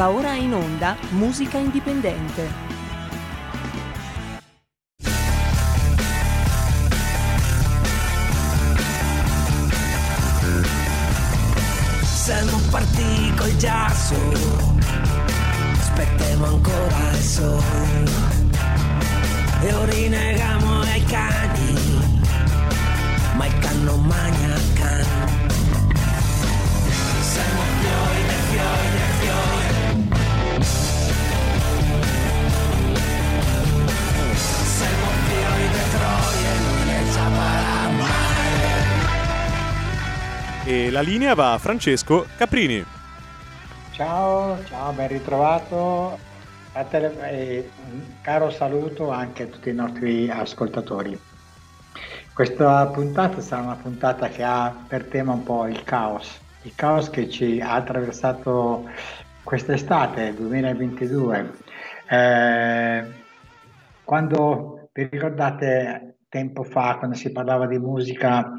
Va ora in onda Musica Indipendente. Siamo partiti col giasso, aspettiamo ancora il sole, e orinegamo ai cani, ma il canno magna il canno. Siamo fiori del fiori del fiore. Siamo fiori del troie, non ne saprà mai. E la linea va a Francesco Caprini. Ciao, ben ritrovato. Caro saluto anche a tutti i nostri ascoltatori. Questa puntata sarà una puntata che ha per tema un po' il caos che ci ha attraversato quest'estate 2022. Quando vi ricordate tempo fa, quando si parlava di musica,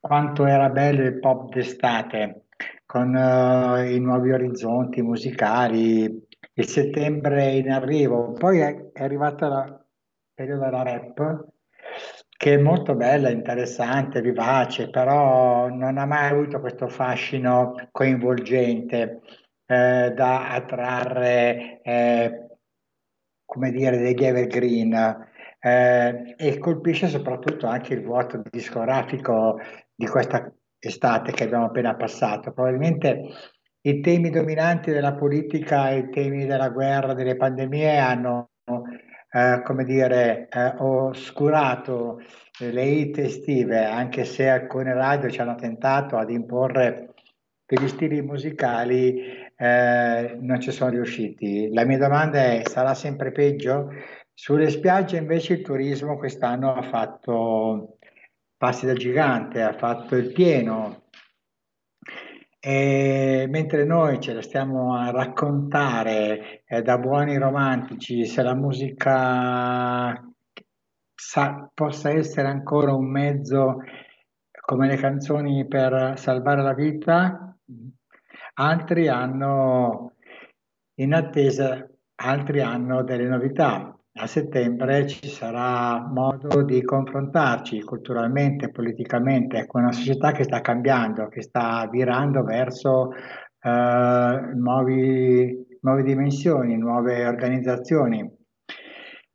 quanto era bello il pop d'estate con i nuovi orizzonti musicali. Il settembre in arrivo, poi è arrivata la periodo della rap, che è molto bella, interessante, vivace, però non ha mai avuto questo fascino coinvolgente da attrarre, degli evergreen, e colpisce soprattutto anche il vuoto discografico di questa estate che abbiamo appena passato. Probabilmente i temi dominanti della politica, i temi della guerra, delle pandemie hanno oscurato le hit estive, anche se alcune radio ci hanno tentato ad imporre degli stili musicali, non ci sono riusciti. La mia domanda è: sarà sempre peggio? Sulle spiagge invece il turismo quest'anno ha fatto passi da gigante, ha fatto il pieno. E mentre noi ce la stiamo a raccontare da buoni romantici se la musica possa essere ancora un mezzo come le canzoni per salvare la vita, altri hanno delle novità. A settembre ci sarà modo di confrontarci culturalmente, politicamente, con una società che sta cambiando, che sta virando verso nuove dimensioni, nuove organizzazioni.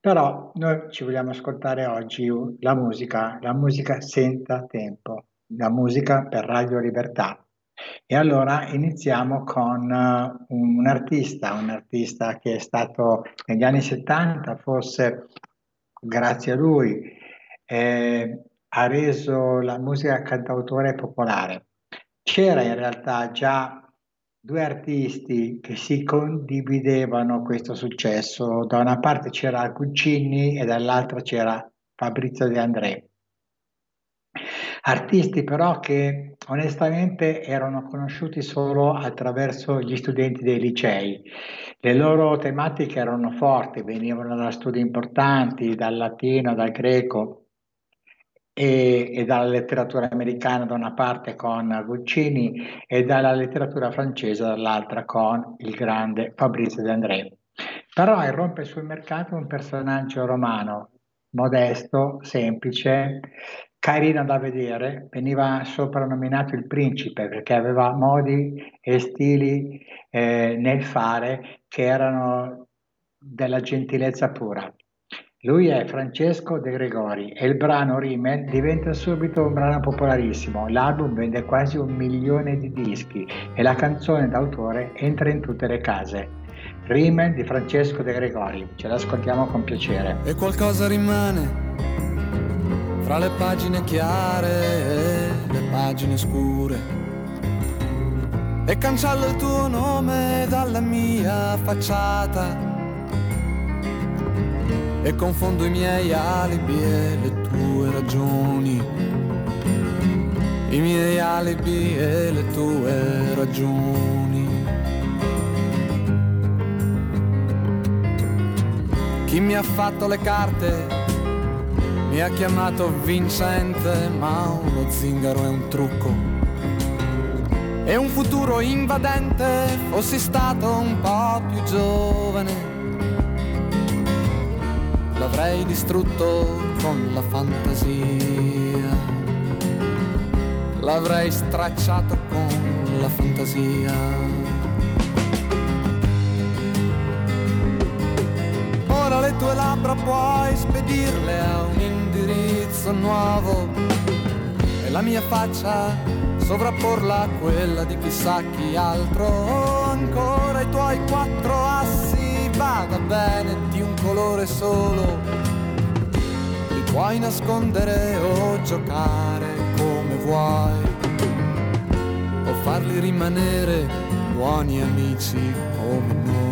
Però noi ci vogliamo ascoltare oggi la musica senza tempo, la musica per Radio Libertà. E allora iniziamo con un artista che è stato negli anni 70, forse grazie a lui, ha reso la musica cantautore popolare. C'era in realtà già due artisti che si condividevano questo successo, da una parte c'era Guccini e dall'altra c'era Fabrizio De André. Artisti però che onestamente erano conosciuti solo attraverso gli studenti dei licei. Le loro tematiche erano forti, venivano da studi importanti, dal latino, dal greco e dalla letteratura americana da una parte con Guccini e dalla letteratura francese dall'altra con il grande Fabrizio De André. Però irrompe sul mercato un personaggio romano, modesto, semplice, carino da vedere, veniva soprannominato il principe perché aveva modi e stili nel fare che erano della gentilezza pura. Lui è Francesco De Gregori e il brano Rime diventa subito un brano popolarissimo. L'album vende quasi 1 milione di dischi e la canzone d'autore entra in tutte le case. Rime di Francesco De Gregori, ce l'ascoltiamo con piacere. E qualcosa rimane fra le pagine chiare e le pagine scure, e cancello il tuo nome dalla mia facciata, e confondo i miei alibi e le tue ragioni, i miei alibi e le tue ragioni. Chi mi ha fatto le carte mi ha chiamato vincente, ma uno zingaro è un trucco, e un futuro invadente, fossi stato un po' più giovane l'avrei distrutto con la fantasia, l'avrei stracciato con la fantasia. Ora le tue labbra puoi spedirle a un indirizzo nuovo e la mia faccia sovrapporla a quella di chissà chi altro. Oh, ancora i tuoi quattro assi, vada bene di un colore solo, li puoi nascondere o giocare come vuoi, o farli rimanere buoni amici come noi.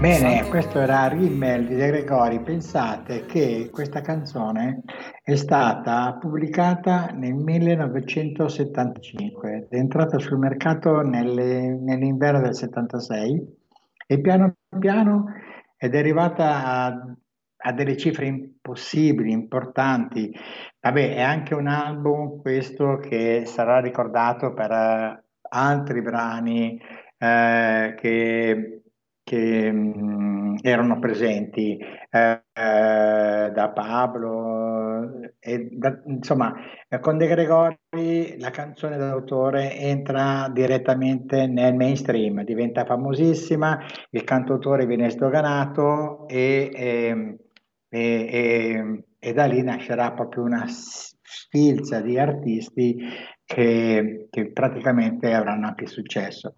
Bene, questo era Rimmel di De Gregori. Pensate che questa canzone è stata pubblicata nel 1975, è entrata sul mercato nell'inverno del 76 e piano piano è arrivata a delle cifre impossibili, importanti. Vabbè, è anche un album questo che sarà ricordato per altri brani che erano presenti da Pablo e insomma con De Gregori la canzone d'autore entra direttamente nel mainstream, diventa famosissima, il cantautore viene sdoganato e da lì nascerà proprio una sfilza di artisti che praticamente avranno anche successo.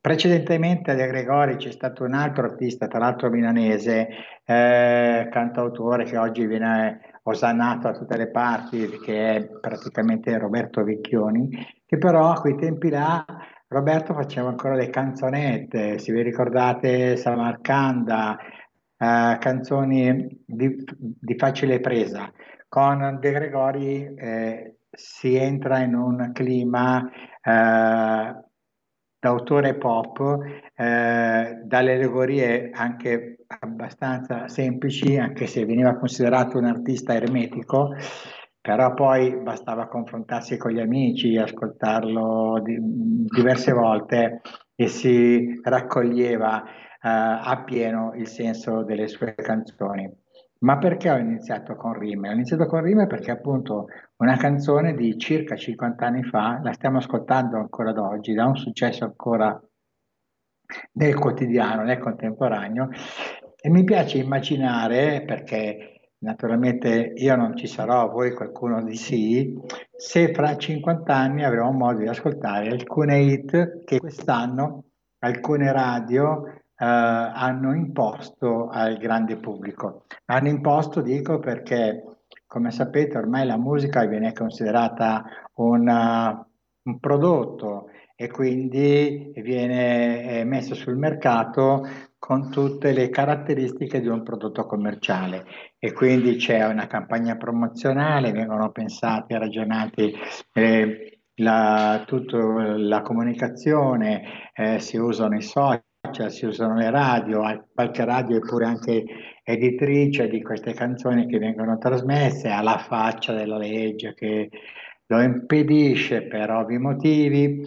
Precedentemente a De Gregori c'è stato un altro artista, tra l'altro milanese, cantautore che oggi viene osannato da tutte le parti, che è praticamente Roberto Vecchioni, che però a quei tempi là Roberto faceva ancora le canzonette, se vi ricordate Samarcanda, canzoni di facile presa. Con De Gregori si entra in un clima d'autore pop, dalle allegorie anche abbastanza semplici, anche se veniva considerato un artista ermetico, però poi bastava confrontarsi con gli amici, ascoltarlo diverse volte e si raccoglieva appieno il senso delle sue canzoni. Ma perché ho iniziato con Rime? Ho iniziato con Rime perché appunto una canzone di circa 50 anni fa la stiamo ascoltando ancora ad oggi, dà un successo ancora nel quotidiano, nel contemporaneo, e mi piace immaginare, perché naturalmente io non ci sarò, voi qualcuno di sì, se fra 50 anni avremo modo di ascoltare alcune hit che quest'anno alcune radio hanno imposto al grande pubblico. Hanno imposto, dico, perché come sapete ormai la musica viene considerata un prodotto e quindi viene messo sul mercato con tutte le caratteristiche di un prodotto commerciale, e quindi c'è una campagna promozionale, vengono pensati e ragionati tutta la comunicazione, si usano i social, si usano le radio, qualche radio è pure anche editrice di queste canzoni che vengono trasmesse, alla faccia della legge che lo impedisce per ovvi motivi,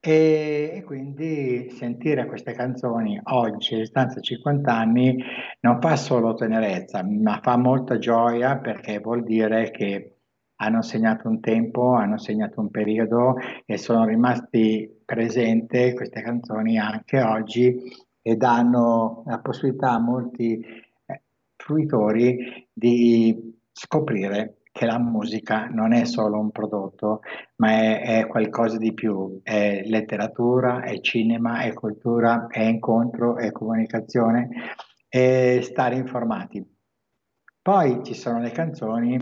e quindi sentire queste canzoni oggi, a distanza di 50 anni, non fa solo tenerezza, ma fa molta gioia, perché vuol dire che hanno segnato un tempo, hanno segnato un periodo e sono rimasti presenti queste canzoni anche oggi e danno la possibilità a molti fruitori di scoprire che la musica non è solo un prodotto, ma è qualcosa di più, è letteratura, è cinema, è cultura, è incontro, è comunicazione, è stare informati. Poi ci sono le canzoni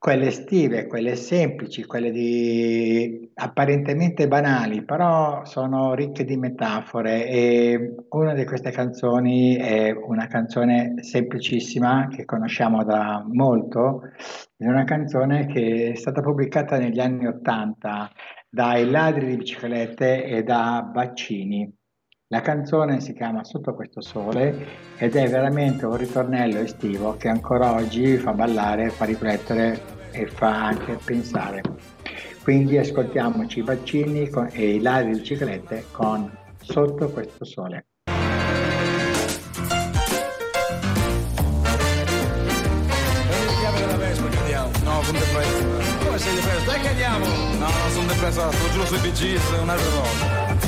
quelle estive, quelle semplici, quelle di apparentemente banali, però sono ricche di metafore, e una di queste canzoni è una canzone semplicissima che conosciamo da molto, è una canzone che è stata pubblicata negli anni '80 dai Ladri di Biciclette e da Baccini. La canzone si chiama Sotto questo sole ed è veramente un ritornello estivo che ancora oggi fa ballare, fa riflettere e fa anche pensare. Quindi ascoltiamoci i Baccini e i Ladri di Biciclette con Sotto questo sole. No, sono depresso. Come sei depresso? Dai che andiamo! No, sono depresso, sto giù sui BG's, è un'altra roba.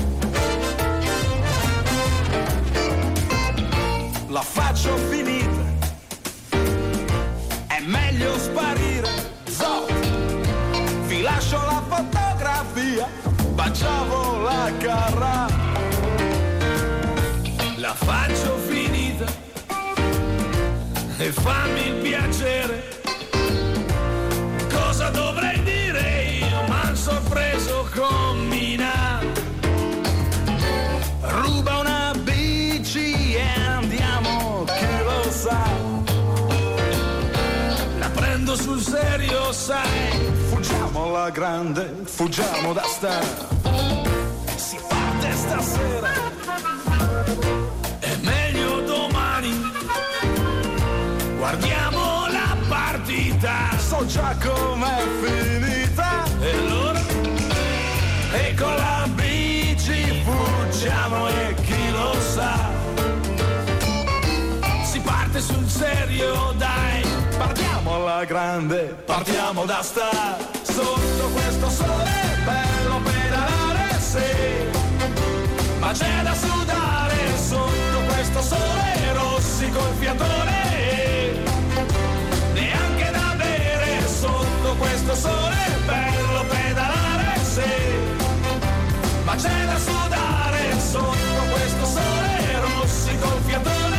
La faccio finita, è meglio sparire, zot, vi lascio la fotografia, baciavo la carra. La faccio finita e fammi il piacere, cosa dovrei dire io, m'han sorpreso con Mina, ruba una bici e la prendo sul serio, sai, fuggiamo alla grande, fuggiamo da sta, si parte stasera, è meglio domani, guardiamo la partita, so già com'è finita, e allora, e con la bici fuggiamo e chi lo sa, sul serio dai, partiamo alla grande, partiamo da sta, sotto questo sole è bello pedalare, sì, ma c'è da sudare, sotto questo sole rossi col fiatone, neanche da bere, sotto questo sole è bello pedalare, sì, ma c'è da sudare, sotto questo sole rossi col fiatone.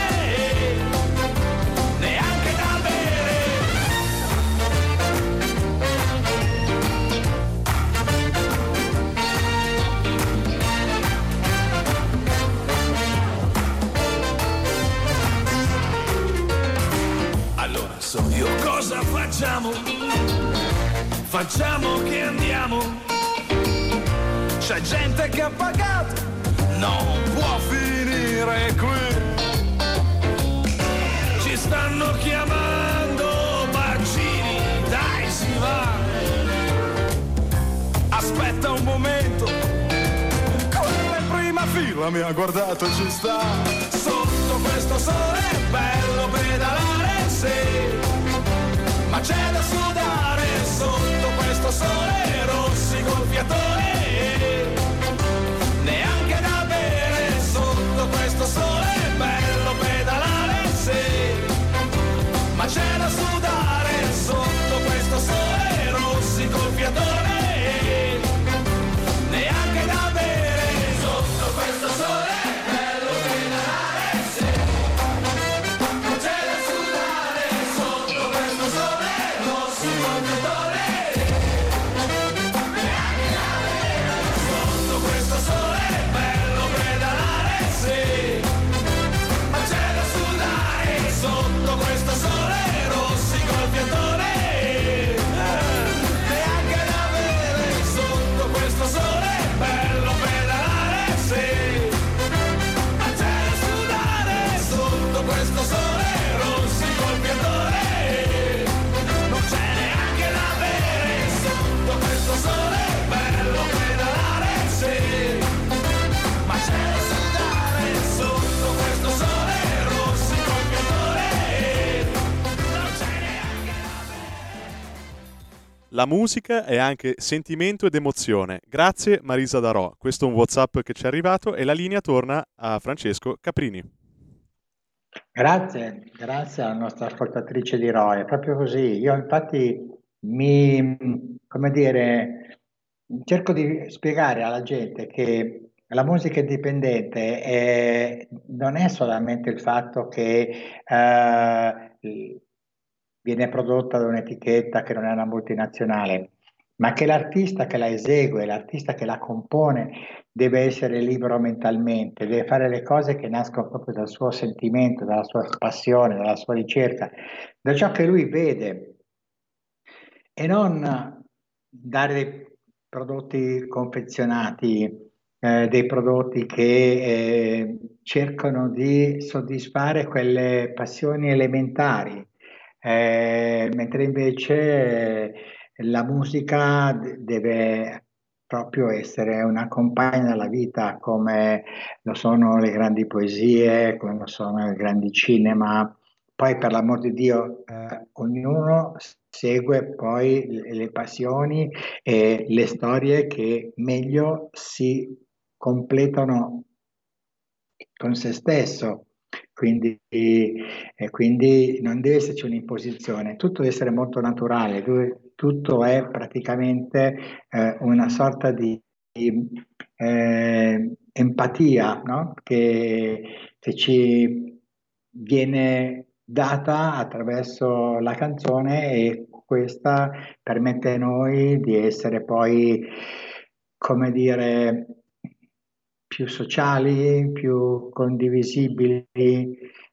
So io cosa facciamo? Facciamo che andiamo. C'è gente che ha pagato, non può finire qui. Ci stanno chiamando Baccini, dai si va. Aspetta un momento, come in prima fila mi ha guardato, ci sta. Sotto questo sole è bello pedalare. Ma c'è da sudare sotto questo sole rossi col fiatone, neanche da bere sotto questo sole è bello pedalare, sì, ma c'è da sudare sotto questo sole rossi col fiatone, neanche da bere sotto questo sole. La musica è anche sentimento ed emozione. Grazie Marisa Darò. Questo è un WhatsApp che ci è arrivato e la linea torna a Francesco Caprini. Grazie alla nostra ascoltatrice di Rò. È proprio così. Io infatti cerco di spiegare alla gente che la musica indipendente non è solamente il fatto che viene prodotta da un'etichetta che non è una multinazionale, ma che l'artista che la esegue, l'artista che la compone, deve essere libero mentalmente, deve fare le cose che nascono proprio dal suo sentimento, dalla sua passione, dalla sua ricerca, da ciò che lui vede, e non dare dei prodotti confezionati, dei prodotti che cercano di soddisfare quelle passioni elementari, mentre invece la musica deve proprio essere una compagna alla vita, come lo sono le grandi poesie, come lo sono il grande cinema. Poi, per l'amor di Dio, ognuno segue poi le passioni e le storie che meglio si completano con se stesso. Quindi non deve esserci un'imposizione, tutto deve essere molto naturale, tutto è praticamente una sorta di empatia, no? Che ci viene data attraverso la canzone, e questa permette a noi di essere poi, come dire, più sociali, più condivisibili,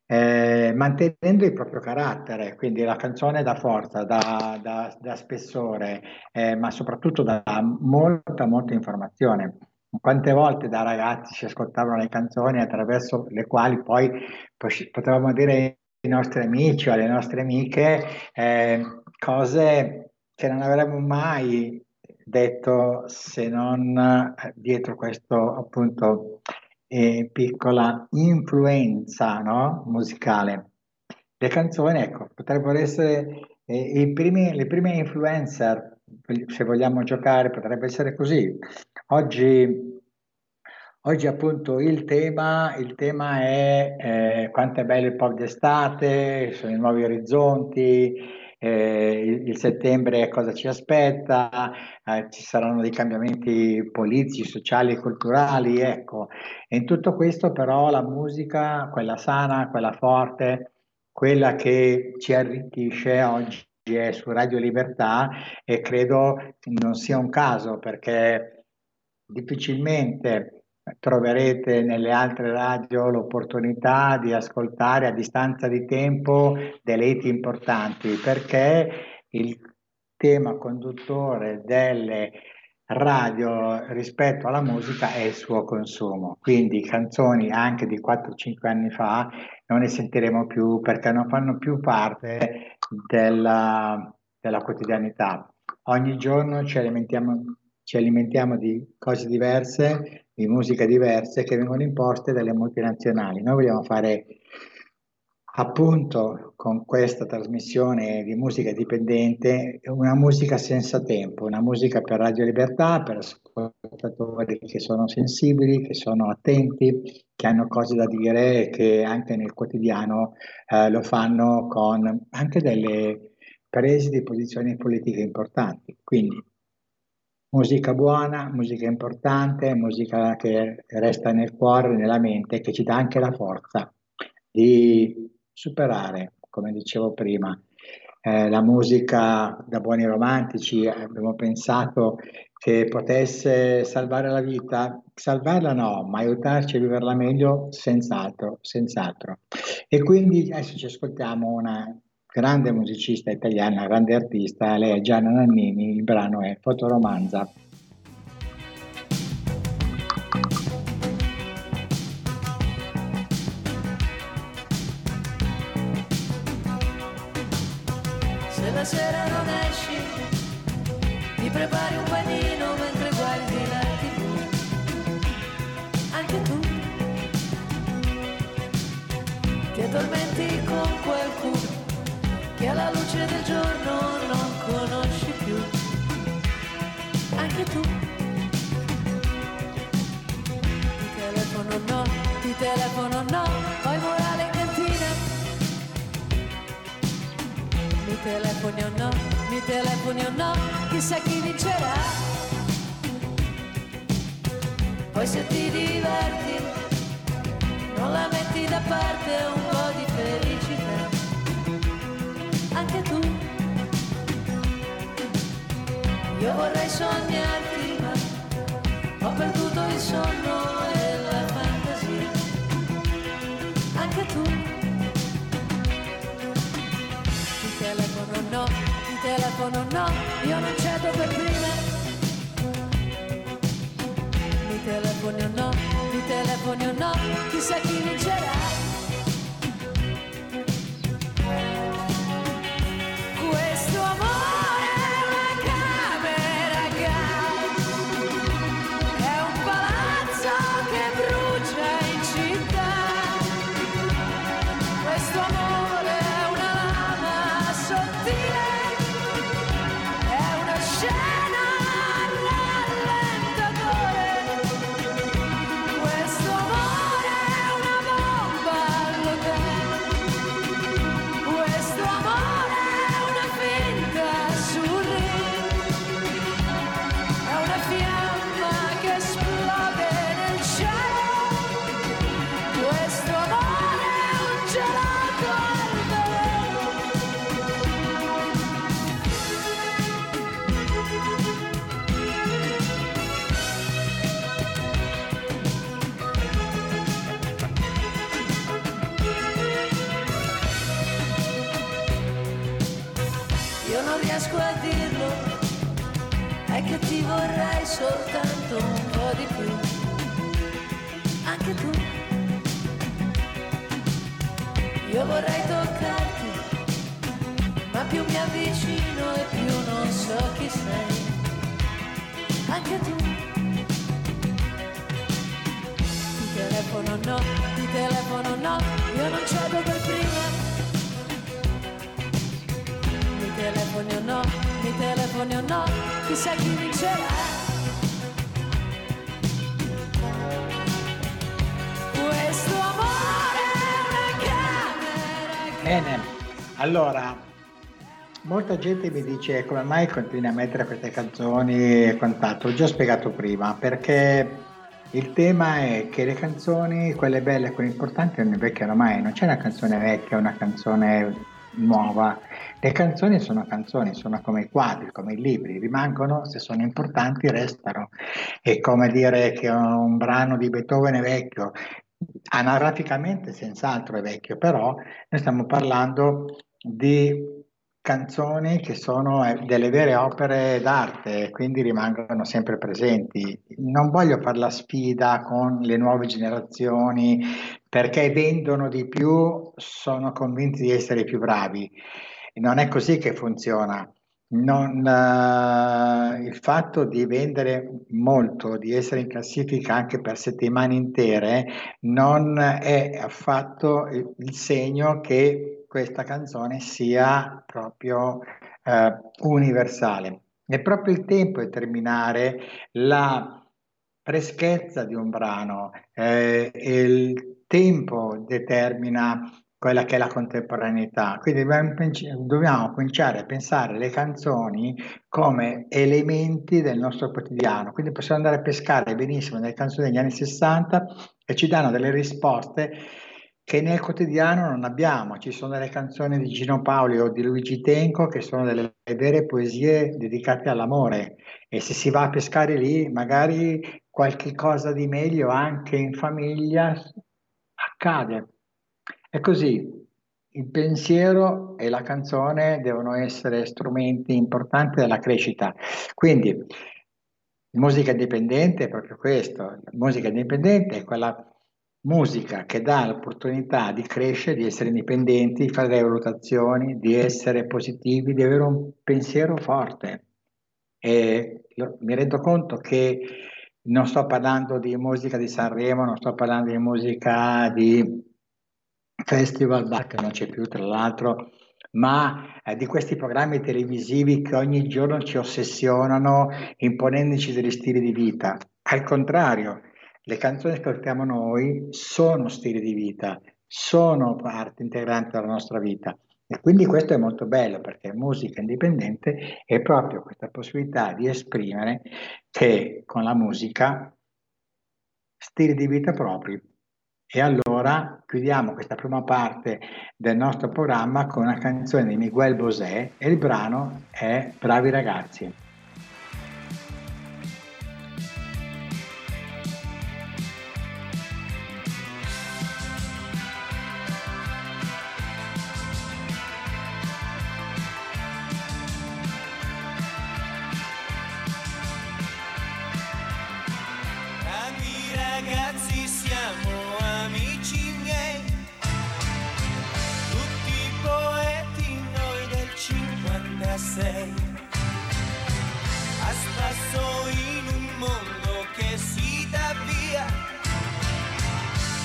mantenendo il proprio carattere. Quindi la canzone dà forza, dà spessore, ma soprattutto dà molta informazione. Quante volte da ragazzi ci ascoltavano le canzoni attraverso le quali poi potevamo dire ai nostri amici o alle nostre amiche cose che non avremmo mai detto se non dietro questo, appunto, piccola influenza, no? Musicale. Le canzoni, ecco, potrebbero essere le prime influencer, se vogliamo giocare, potrebbe essere così. Oggi appunto il tema è quanto è bello il pop d'estate, sono i nuovi orizzonti. Il settembre cosa ci aspetta, ci saranno dei cambiamenti politici, sociali e culturali, ecco. E in tutto questo però la musica, quella sana, quella forte, quella che ci arricchisce, oggi è su Radio Libertà, e credo non sia un caso, perché difficilmente troverete nelle altre radio l'opportunità di ascoltare a distanza di tempo delle eti importanti, perché il tema conduttore delle radio rispetto alla musica è il suo consumo. Quindi canzoni anche di 4-5 anni fa non ne sentiremo più, perché non fanno più parte della quotidianità. Ogni giorno ci alimentiamo di cose diverse, di musiche diverse, che vengono imposte dalle multinazionali. Noi vogliamo fare, appunto, con questa trasmissione di musica dipendente, una musica senza tempo, una musica per Radio Libertà, per ascoltatori che sono sensibili, che sono attenti, che hanno cose da dire e che anche nel quotidiano lo fanno con anche delle prese di posizioni politiche importanti. Quindi musica buona, musica importante, musica che resta nel cuore, nella mente, che ci dà anche la forza di superare, come dicevo prima, la musica da buoni romantici. Abbiamo pensato che potesse salvare la vita, salvarla no, ma aiutarci a viverla meglio, senz'altro. E quindi adesso ci ascoltiamo una grande musicista italiana, grande artista, lei è Gianna Nannini, il brano è Fotoromanza. Se la sera non esci, ti prepari un panino mentre guardi la TV, anche tu ti addormenti con qualcuno che alla luce del giorno non conosci più, anche tu. Ti telefono no, poi morale in cantina. Mi telefoni o no, chissà chi vincerà. Poi se ti diverti, non la metti da parte un po' di felicità. Anche tu. vorrei sognarti, ma ho perduto il sonno e la fantasia. Anche tu. Ti telefono no, io non cedo per prima. Mi telefoni o no, chissà chi vincerà. Questo amore è una camera calda, è un palazzo che brucia in città. Questo amore è una lama sottile, è una scena. A dirlo è che ti vorrei soltanto un po' di più, anche tu. Io vorrei toccarti, ma più mi avvicino e più non so chi sei, anche tu. Ti telefono no, io non cedo per prima. Mi telefoni o no, chissà chi vincerà. Questo amore è una camera. Bene, allora, molta gente mi dice come mai continui a mettere queste canzoni e quant'altro. Ho già spiegato prima, perché il tema è che le canzoni, quelle belle, quelle importanti, non invecchiano mai. Non c'è una canzone vecchia, una canzone nuova. Le canzoni, sono come i quadri, come i libri, rimangono, se sono importanti restano. È come dire che un brano di Beethoven è vecchio, anagraficamente senz'altro è vecchio, però noi stiamo parlando di canzoni che sono delle vere opere d'arte, quindi rimangono sempre presenti. Non voglio fare la sfida con le nuove generazioni, perché vendono di più, sono convinti di essere più bravi. Non è così che funziona. Il fatto di vendere molto, di essere in classifica anche per settimane intere, non è affatto il segno che questa canzone sia proprio universale. È proprio il tempo di terminare la freschezza di un brano, il tempo determina quella che è la contemporaneità, quindi dobbiamo cominciare a pensare le canzoni come elementi del nostro quotidiano, quindi possiamo andare a pescare benissimo nelle canzoni degli anni 60 e ci danno delle risposte che nel quotidiano non abbiamo. Ci sono delle canzoni di Gino Paoli o di Luigi Tenco che sono delle vere poesie dedicate all'amore, e se si va a pescare lì magari qualche cosa di meglio anche in famiglia accade. È così, il pensiero e la canzone devono essere strumenti importanti della crescita, quindi musica indipendente è proprio questo, la musica indipendente è quella musica che dà l'opportunità di crescere, di essere indipendenti, di fare le valutazioni, di essere positivi, di avere un pensiero forte. E mi rendo conto che non sto parlando di musica di Sanremo, non sto parlando di musica di festival, che non c'è più tra l'altro, ma di questi programmi televisivi che ogni giorno ci ossessionano imponendoci degli stili di vita. Al contrario, le canzoni che ascoltiamo noi sono stili di vita, sono parte integrante della nostra vita, e quindi questo è molto bello, perché musica indipendente è proprio questa possibilità di esprimere che con la musica stili di vita propri. E allora chiudiamo questa prima parte del nostro programma con una canzone di Miguel Bosé e il brano è Bravi Ragazzi. sei. Astrasso in un mondo che si dà via,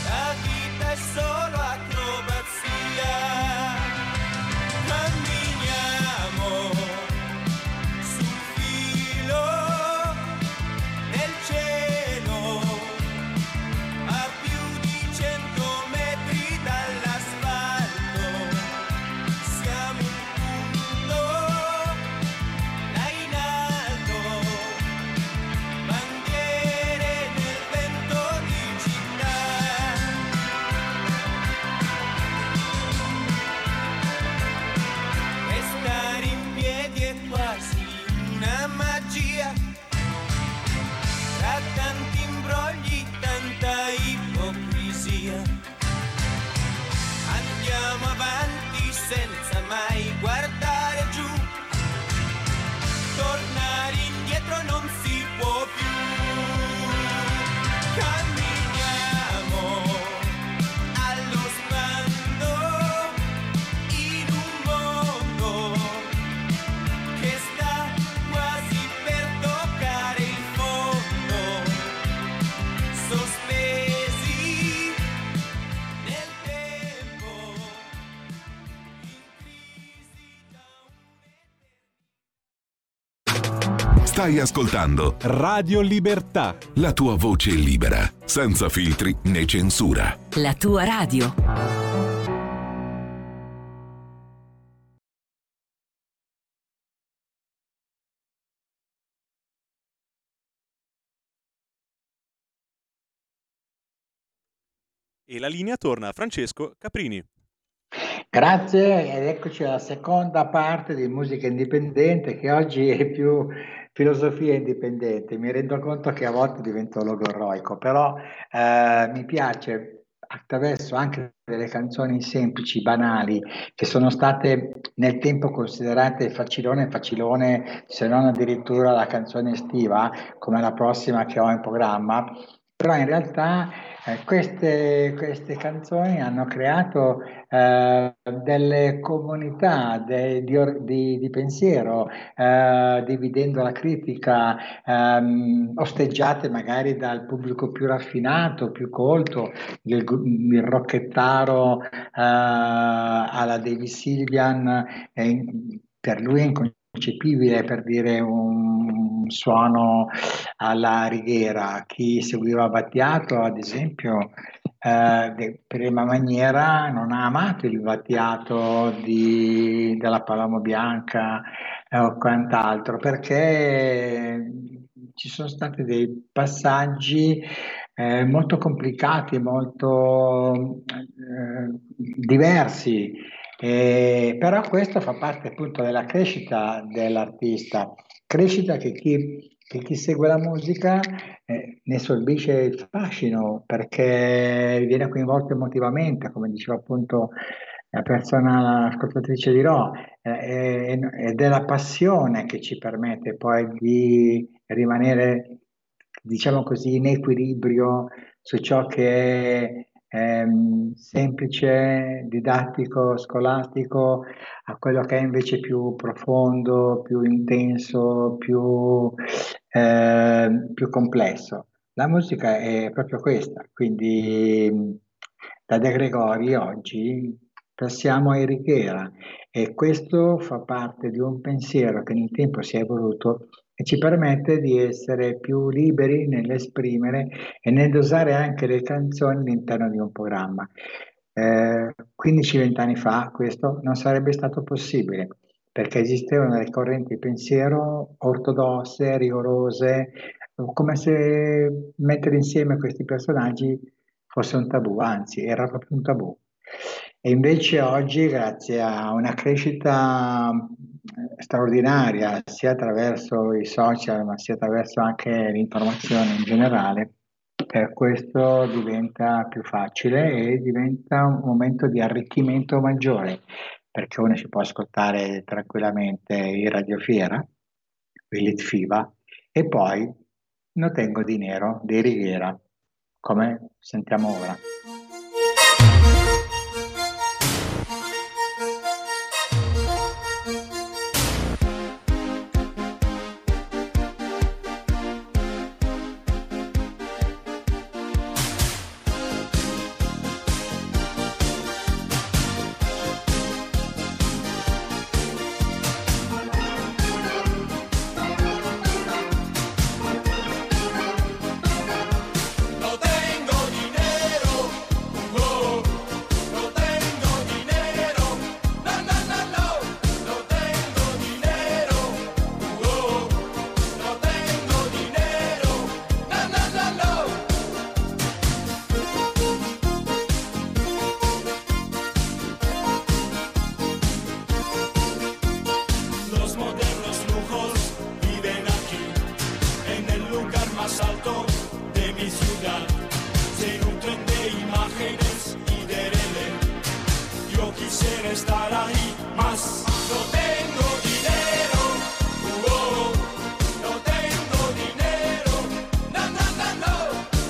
la vita è solo acrobazia. Senza mai guardare giù, tornare indietro non si può più. Stai ascoltando Radio Libertà, la tua voce libera, senza filtri né censura. La tua radio. E la linea torna a Francesco Caprini. Grazie ed eccoci alla seconda parte di Musica Indipendente, che oggi è più filosofia indipendente. Mi rendo conto che a volte divento logorroico, però mi piace attraverso anche delle canzoni semplici, banali, che sono state nel tempo considerate facilone, se non addirittura la canzone estiva, come la prossima che ho in programma. Però in realtà queste canzoni hanno creato delle comunità di pensiero, dividendo la critica, osteggiate magari dal pubblico più raffinato, più colto, il rocchettaro alla David Sylvian, per lui è inconcepibile, per dire un suono alla Righeira. Chi seguiva Battiato, ad esempio, prima maniera non ha amato il Battiato della Paloma Bianca o quant'altro, perché ci sono stati dei passaggi molto complicati, molto diversi, però questo fa parte appunto della crescita dell'artista, crescita che chi segue la musica ne sorbisce il fascino, perché viene coinvolto emotivamente, come diceva appunto la persona ascoltatrice di Ro, ed è la passione che ci permette poi di rimanere, diciamo così, in equilibrio su ciò che è semplice, didattico, scolastico, a quello che è invece più profondo, più intenso, più complesso. La musica è proprio questa, quindi da De Gregori oggi passiamo a Righeira, e questo fa parte di un pensiero che nel tempo si è evoluto e ci permette di essere più liberi nell'esprimere e nel dosare anche le canzoni all'interno di un programma. 15-20 anni fa questo non sarebbe stato possibile, perché esistevano delle correnti di pensiero ortodosse, rigorose, come se mettere insieme questi personaggi fosse un tabù, anzi era proprio un tabù. E invece oggi, grazie a una crescita straordinaria, sia attraverso i social ma sia attraverso anche l'informazione in generale, questo diventa più facile e diventa un momento di arricchimento maggiore, perché uno si può ascoltare tranquillamente il Radio Fiera, il FIBA, e poi Non tengo di nero dei Righeira, come sentiamo ora. starai más. Lo tengo dinero, lo tengo dinero, no, no, no, no.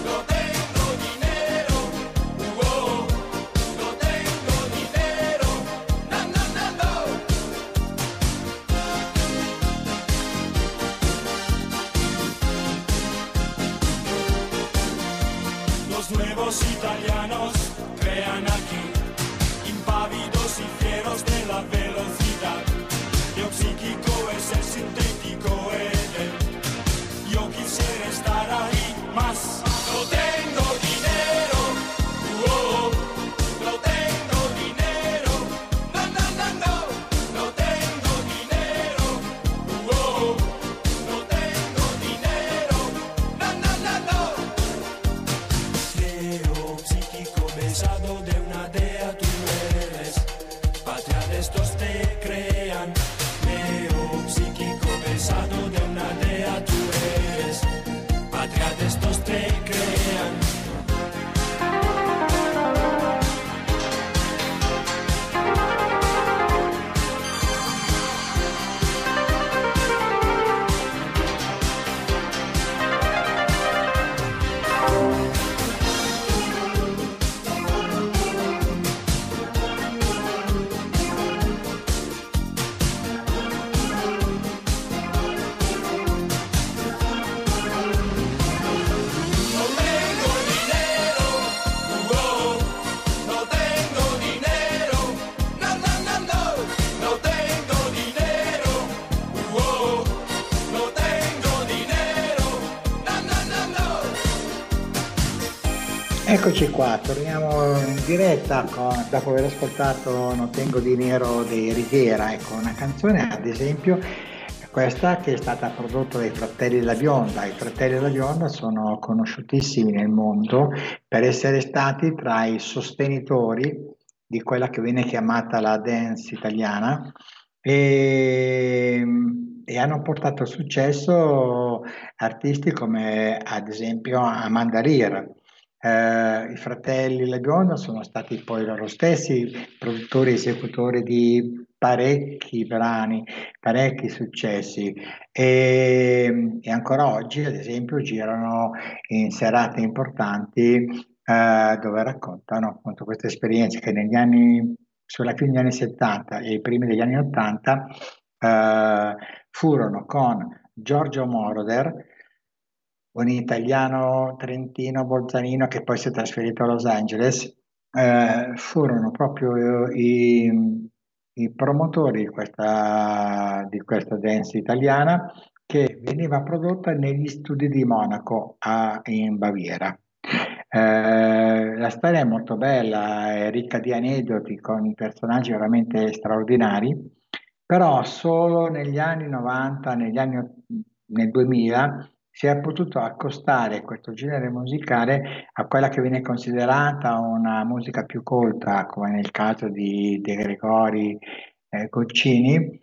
Lo tengo dinero, lo tengo dinero, no, no, no, no. Los nuevos italianos crean aquí, impávidos y fieros de la velocidad. Yo psíquico es el sintético Eden. Yo quisiera estar ahí más. No tengo dinero, no tengo dinero, no, no, no, no. No tengo dinero, no tengo dinero, no, no, no, no. Quiero psíquico besado de una dea, tú eres patria de estos te crean. Leo psíquico besado de una dea, tú eres patria de estos te crean. Eccoci qua, torniamo in diretta dopo aver ascoltato Non tengo dinero dei Righeira, ecco una canzone ad esempio, questa che è stata prodotta dai Fratelli La Bionda. I Fratelli La Bionda sono conosciutissimi nel mondo per essere stati tra i sostenitori di quella che viene chiamata la dance italiana e hanno portato successo artisti come ad esempio Amanda Lear. I Fratelli La Bionda sono stati poi loro stessi produttori e esecutori di parecchi brani, parecchi successi e ancora oggi ad esempio girano in serate importanti dove raccontano appunto queste esperienze che negli anni, sulla fine degli anni 70 e i primi degli anni 80 furono con Giorgio Moroder, un italiano trentino bolzanino che poi si è trasferito a Los Angeles, furono proprio i promotori di questa dance italiana che veniva prodotta negli studi di Monaco in Baviera. La storia è molto bella, è ricca di aneddoti con personaggi veramente straordinari, però solo negli anni 90, nel 2000 si è potuto accostare questo genere musicale a quella che viene considerata una musica più colta, come nel caso di De Gregori, Guccini,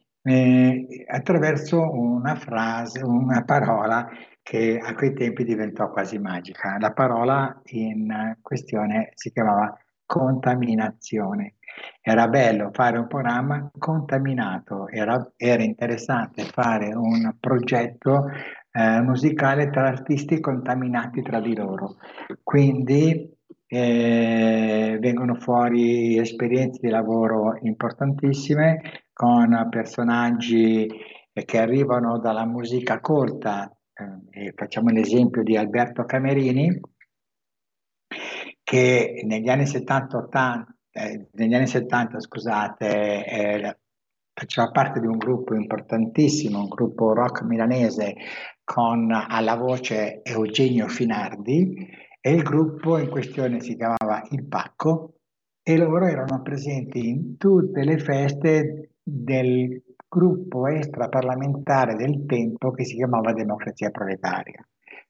attraverso una frase, una parola che a quei tempi diventò quasi magica. La parola in questione si chiamava contaminazione. Era bello fare un programma contaminato, era interessante fare un progetto musicale tra artisti contaminati tra di loro, quindi vengono fuori esperienze di lavoro importantissime con personaggi che arrivano dalla musica colta, e facciamo l'esempio di Alberto Camerini che negli anni 70 faceva parte di un gruppo importantissimo, un gruppo rock milanese con alla voce Eugenio Finardi, e il gruppo in questione si chiamava Il Pacco e loro erano presenti in tutte le feste del gruppo extraparlamentare del tempo che si chiamava Democrazia Proletaria.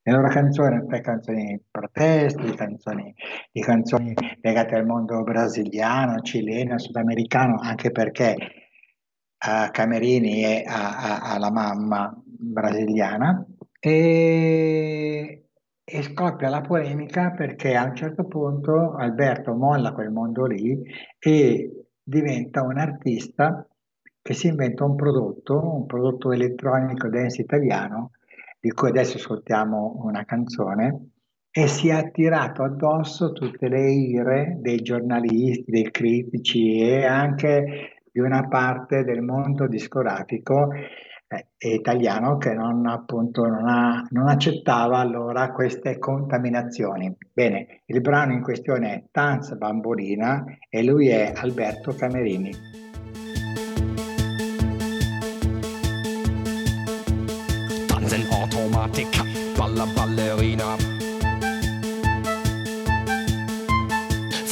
Le loro canzoni, tre canzoni di protesta, canzoni legate al mondo brasiliano, cileno, sudamericano, anche perché Camerini e alla mamma brasiliana, e scoppia la polemica perché a un certo punto Alberto molla quel mondo lì e diventa un artista che si inventa un prodotto elettronico dance italiano, di cui adesso ascoltiamo una canzone, e si è tirato addosso tutte le ire dei giornalisti, dei critici e anche di una parte del mondo discografico italiano che non, appunto, non accettava allora queste contaminazioni. Bene, il brano in questione è Tanz Bambolina e lui è Alberto Camerini. Tanz in automatica, balla ballerina.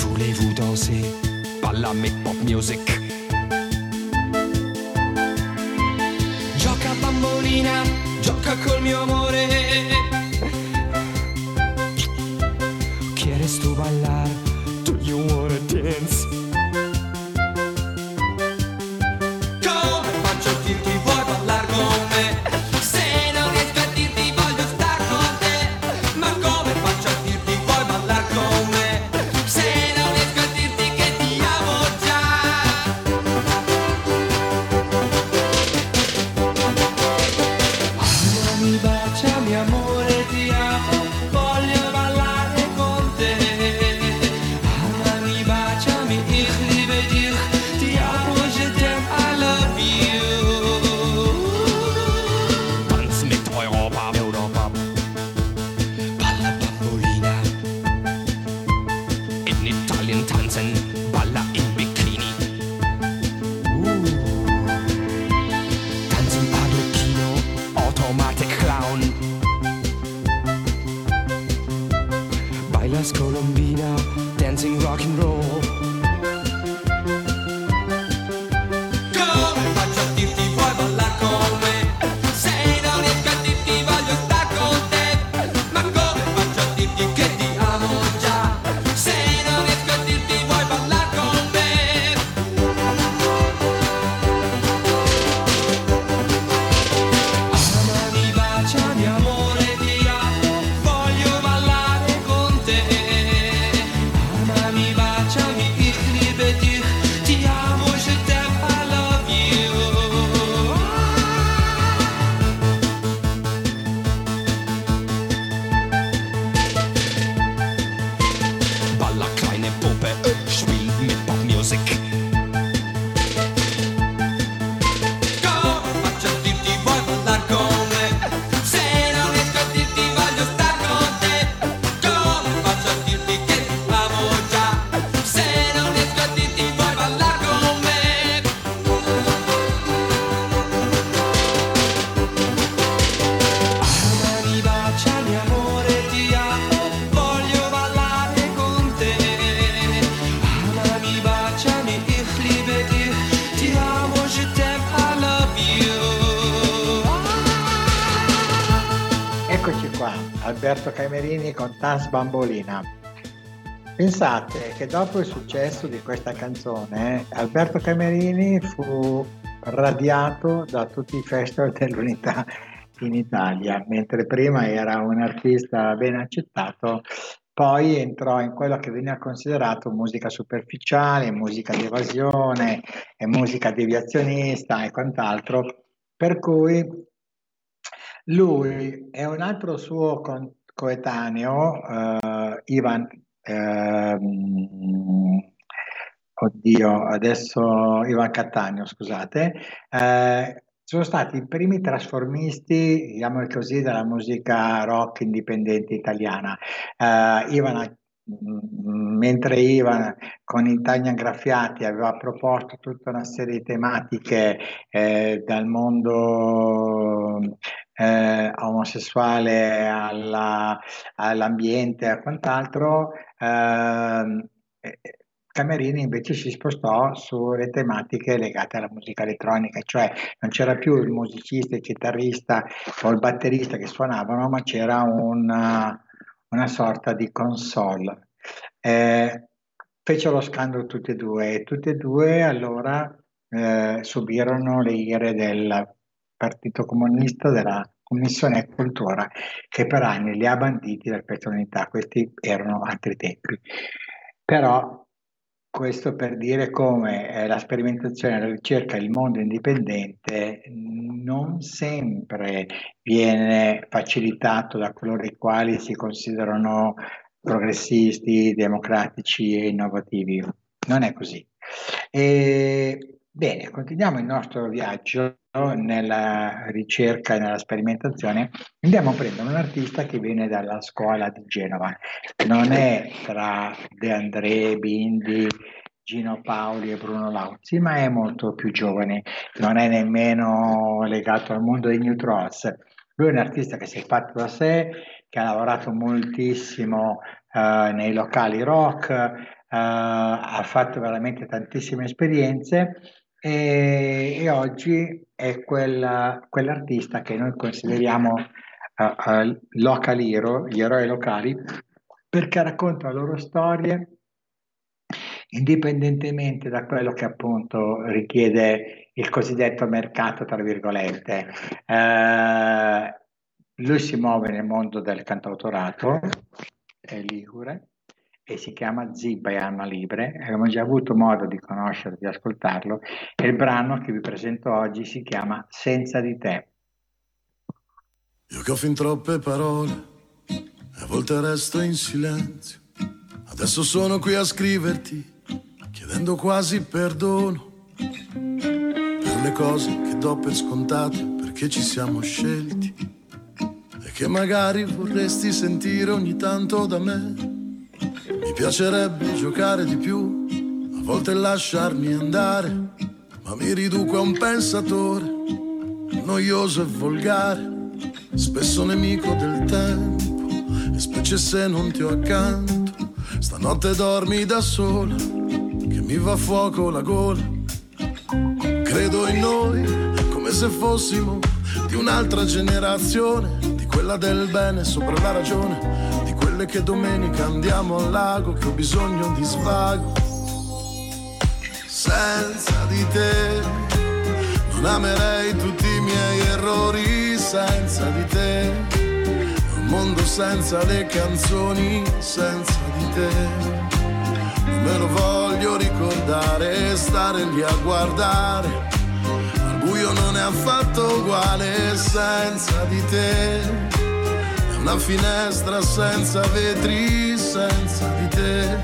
Voulez-vous danser? Balla mit pop music. Gioca bambolina, gioca col mio amore. Quieres tu ballar? Do you wanna dance? Come faccio a dirti vuoi ballar con me? Alberto Camerini con Tanz Bambolina. Pensate che dopo il successo di questa canzone, Alberto Camerini fu radiato da tutti i festival dell'Unità in Italia, mentre prima era un artista ben accettato, poi entrò in quello che veniva considerato musica superficiale, musica di evasione, musica deviazionista e quant'altro, per cui lui e un altro suo coetaneo, Ivan, Ivan Cattaneo, scusate, sono stati i primi trasformisti, diciamo così, della musica rock indipendente italiana. Mentre Ivan con Italian Graffiati aveva proposto tutta una serie di tematiche dal mondo omosessuale all'ambiente e a quant'altro, Camerini invece si spostò sulle tematiche legate alla musica elettronica, cioè non c'era più il musicista, il chitarrista o il batterista che suonavano, ma c'era una sorta di console. Fecero lo scandalo tutte e due allora subirono le ire del Partito Comunista, della Commissione Cultura, che per anni li ha banditi dal Pezzo Unità. Questi erano altri tempi, però Questo per dire come la sperimentazione, la ricerca, il mondo indipendente non sempre viene facilitato da coloro i quali si considerano progressisti, democratici e innovativi. Non è così. Bene, continuiamo il nostro viaggio nella ricerca e nella sperimentazione. Andiamo a prendere un artista che viene dalla scuola di Genova. Non è tra De André, Bindi, Gino Paoli e Bruno Lauzi, ma è molto più giovane. Non è nemmeno legato al mondo dei New Trolls. Lui è un artista che si è fatto da sé, che ha lavorato moltissimo nei locali rock, ha fatto veramente tantissime esperienze e oggi è quell'artista che noi consideriamo local hero, gli eroi locali, perché racconta le loro storie indipendentemente da quello che appunto richiede il cosiddetto mercato, tra virgolette. Lui si muove nel mondo del cantautorato, è ligure, e si chiama Zibba e Anna Libre. Abbiamo già avuto modo di conoscerlo, di ascoltarlo, e il brano che vi presento oggi si chiama Senza di te. Io che ho fin troppe parole, a volte resto in silenzio, adesso sono qui a scriverti, chiedendo quasi perdono per le cose che do per scontate, perché ci siamo scelti, e che magari vorresti sentire ogni tanto da me. Mi piacerebbe giocare di più, a volte lasciarmi andare, ma mi riduco a un pensatore, noioso e volgare, spesso nemico del tempo, e specie se non ti ho accanto. Stanotte dormi da sola, che mi va a fuoco la gola. Credo in noi, come se fossimo di un'altra generazione, di quella del bene sopra la ragione, che domenica andiamo al lago, che ho bisogno di svago. Senza di te non amerei tutti i miei errori, senza di te un mondo senza le canzoni, senza di te non me lo voglio ricordare, stare lì a guardare al buio non è affatto uguale. Senza di te una finestra senza vetri, senza di te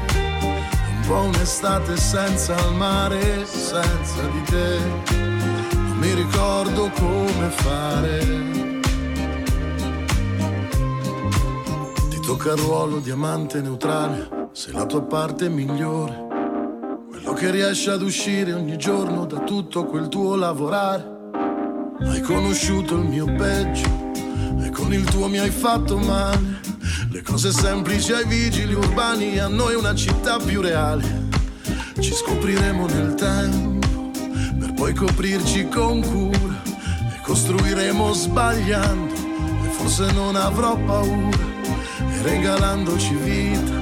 un po' un'estate senza il mare, senza di te non mi ricordo come fare. Ti tocca il ruolo di amante neutrale, sei la tua parte migliore, quello che riesce ad uscire ogni giorno da tutto quel tuo lavorare. Hai conosciuto il mio peggio e con il tuo mi hai fatto male, le cose semplici ai vigili urbani, a noi una città più reale. Ci scopriremo nel tempo per poi coprirci con cura, e costruiremo sbagliando e forse non avrò paura, e regalandoci vita,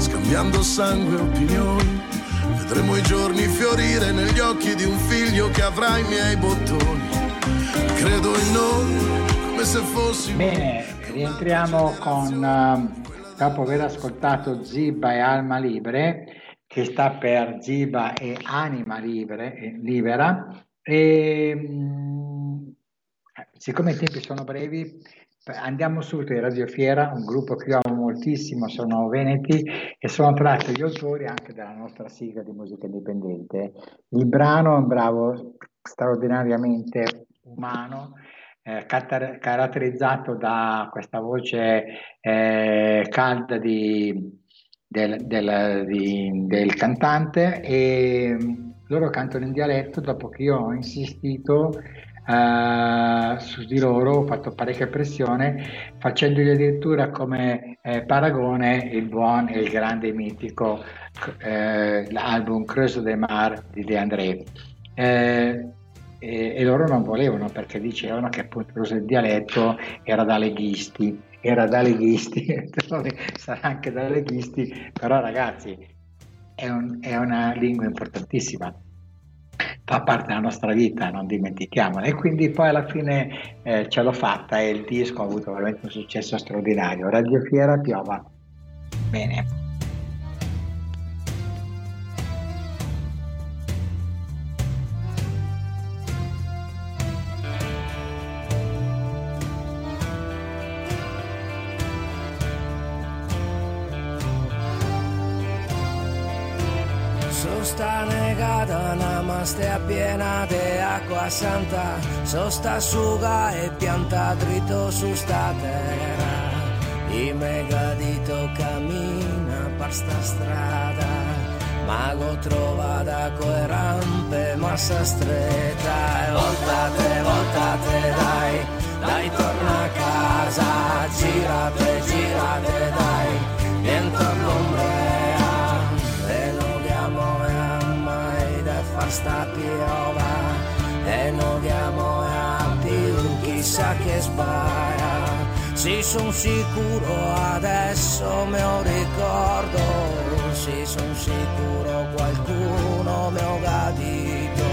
scambiando sangue e opinioni, vedremo i giorni fiorire negli occhi di un figlio che avrà i miei bottoni. Credo in noi. Bene, rientriamo dopo aver ascoltato Zibba e Alma Libre, che sta per Zibba e Anima Libera, e siccome i tempi sono brevi andiamo subito in Radio Fiera, un gruppo che io amo moltissimo, sono veneti e sono tratti gli autori anche dalla nostra sigla di musica indipendente. Il brano è un bravo straordinariamente umano, caratterizzato da questa voce calda del cantante, e loro cantano in dialetto. Dopo che io ho insistito su di loro, ho fatto parecchia pressione facendogli addirittura come paragone il buon e il grande e mitico l'album Creuse de Mar di De André. E loro non volevano, perché dicevano che appunto il dialetto era da leghisti, sarà anche da leghisti, però ragazzi è una lingua importantissima, fa parte della nostra vita, non dimentichiamola. E quindi poi alla fine ce l'ho fatta e il disco ha avuto veramente un successo straordinario. Radio Fiera, piova. Bene. Sosta negata, namaste appiena di acqua santa, sosta asciuga e pianta dritto su sta terra. I megadito cammina per sta strada, mago trova da coi rampe massa stretta. E voltate, voltate dai, dai torna a casa, girate, girate dai, dentro all'ombra. Sta piova e non diamo a più chissà che sbaglia. Sì, son sicuro adesso mio ricordo, sì, son sicuro qualcuno mio gadito,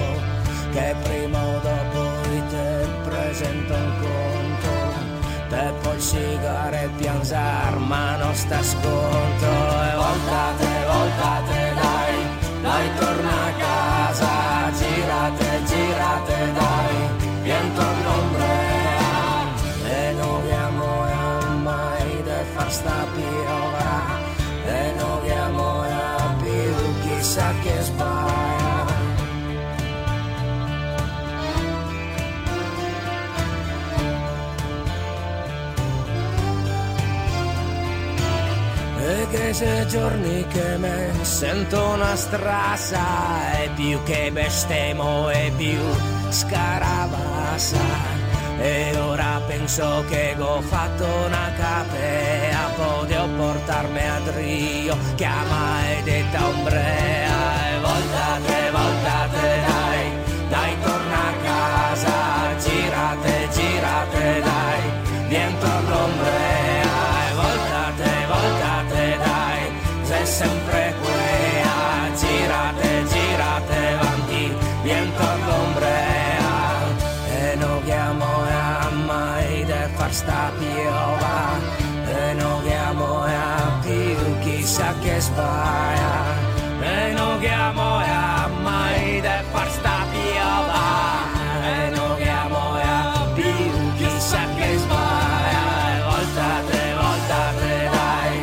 che prima o dopo di te presento un conto, te puoi sigare e pianzar ma non sta sconto. E voltate, voltate dai, dai torna a casa, girate, girate dai, viento all'ombra. E non abbiamo mai da far sta piova, e non abbiamo più chissà che sbaglia. Che se giorni che mi sento una strassa, e più che bestemo e più scaravassa. E ora penso che ho fatto una capea, potevo portarmi a Rio, chiama e detta ombrea. E voltate, voltate dai, dai torna a casa, girate, girate dai, dentro all'ombrea. Sempre quella, girate, girate avanti, viento all'ombrea. E non chiamo mai da far sta piova, e non chiamo più chissà che sbaglia. E non chiamo mai da far sta piova, e non chiamo più chissà che sbaglia. Voltate, voltate dai,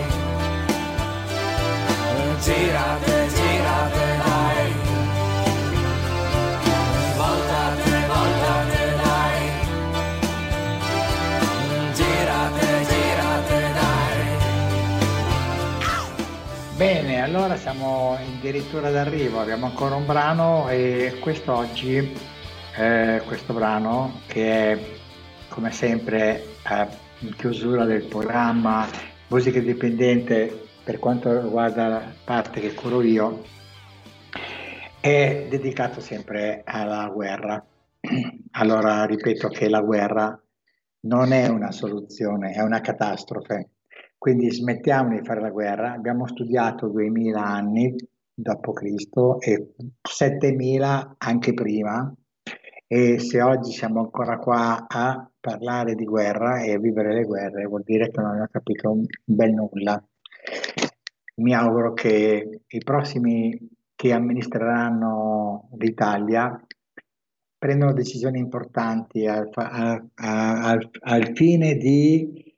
girate, girate dai, voltate, voltate dai, girate, girate dai. Bene, allora siamo addirittura d'arrivo, abbiamo ancora un brano e quest'oggi questo brano che è come sempre in chiusura del programma Musica Indipendente per quanto riguarda la parte che curo io, è dedicato sempre alla guerra. Allora ripeto che la guerra non è una soluzione, è una catastrofe, quindi smettiamo di fare la guerra. Abbiamo studiato 2000 anni dopo Cristo e 7000 anche prima, e se oggi siamo ancora qua a parlare di guerra e a vivere le guerre vuol dire che non abbiamo capito un bel nulla. Mi auguro che i prossimi che amministreranno l'Italia prendano decisioni importanti al fine di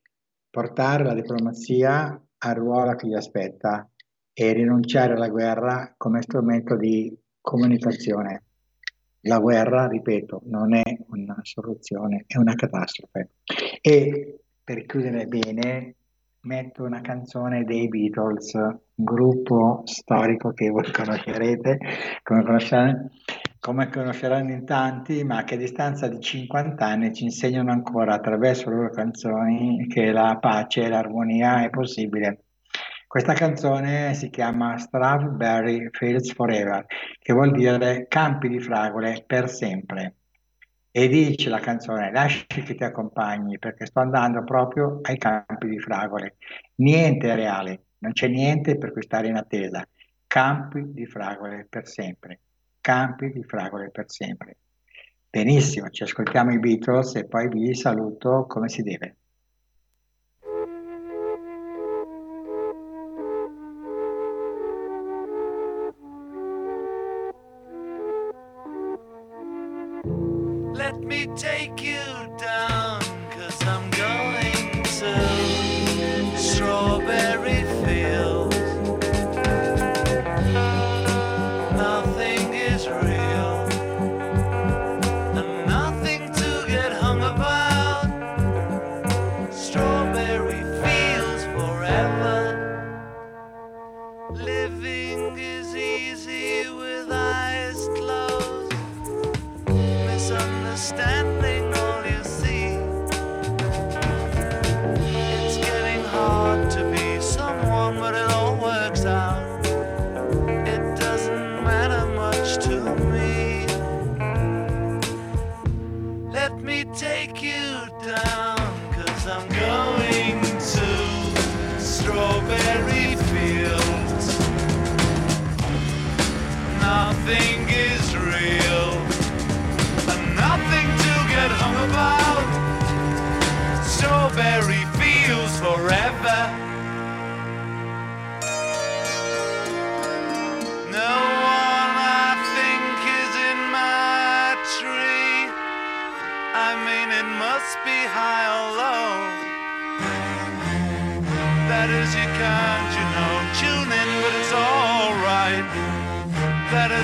portare la diplomazia al ruolo che gli aspetta e rinunciare alla guerra come strumento di comunicazione. La guerra, ripeto, non è una soluzione, è una catastrofe. E per chiudere bene metto una canzone dei Beatles, un gruppo storico che voi conoscerete, come conosceranno in tanti, ma che a distanza di 50 anni ci insegnano ancora attraverso le loro canzoni che la pace e l'armonia è possibile. Questa canzone si chiama Strawberry Fields Forever, che vuol dire campi di fragole per sempre. E dice la canzone, lasci che ti accompagni perché sto andando proprio ai campi di fragole. Niente è reale, non c'è niente per cui stare in attesa. Campi di fragole per sempre, campi di fragole per sempre. Benissimo, ci ascoltiamo i Beatles e poi vi saluto come si deve. Strawberry fields.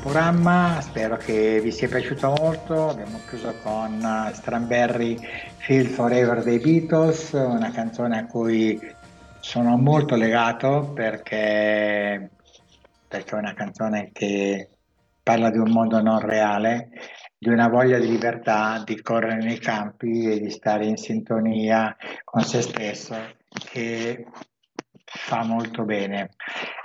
Programma. Spero che vi sia piaciuto molto. Abbiamo chiuso con Strawberry Fields Forever dei Beatles, una canzone a cui sono molto legato perché è una canzone che parla di un mondo non reale, di una voglia di libertà, di correre nei campi e di stare in sintonia con se stesso, che fa molto bene.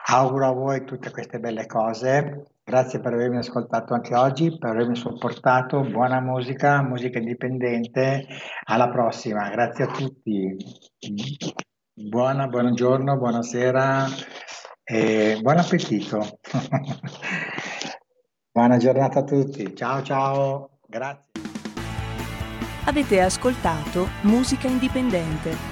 Auguro a voi tutte queste belle cose. Grazie per avermi ascoltato anche oggi, per avermi sopportato. Buona musica, musica indipendente. Alla prossima, grazie a tutti. Buon giorno, buonasera e buon appetito. Buona giornata a tutti. Ciao, ciao. Grazie. Avete ascoltato Musica Indipendente.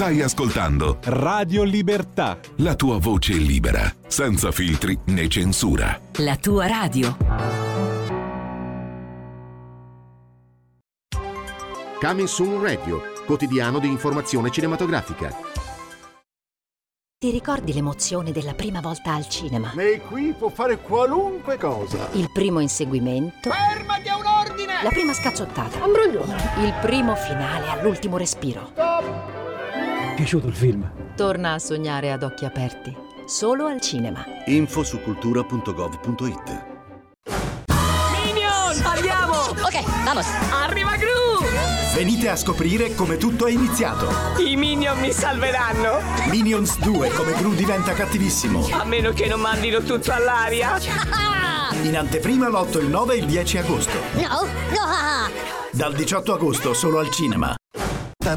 Stai ascoltando Radio Libertà. La tua voce libera, senza filtri né censura. La tua radio. Coming Soon Radio, quotidiano di informazione cinematografica. Ti ricordi l'emozione della prima volta al cinema? E qui può fare qualunque cosa. Il primo inseguimento. Fermati a un ordine! La prima scazzottata. Ambroglione. Il primo finale all'ultimo respiro. Stop! È piaciuto il film? Torna a sognare ad occhi aperti. Solo al cinema. Info su cultura.gov.it. Minions! Andiamo! Ok, vamos! Arriva Gru! Venite a scoprire come tutto è iniziato. I Minion mi salveranno. Minions 2, come Gru diventa cattivissimo. A meno che non mandino tutto all'aria. In anteprima l'8, il 9 e il 10 agosto. No, no. Dal 18 agosto solo al cinema. Dal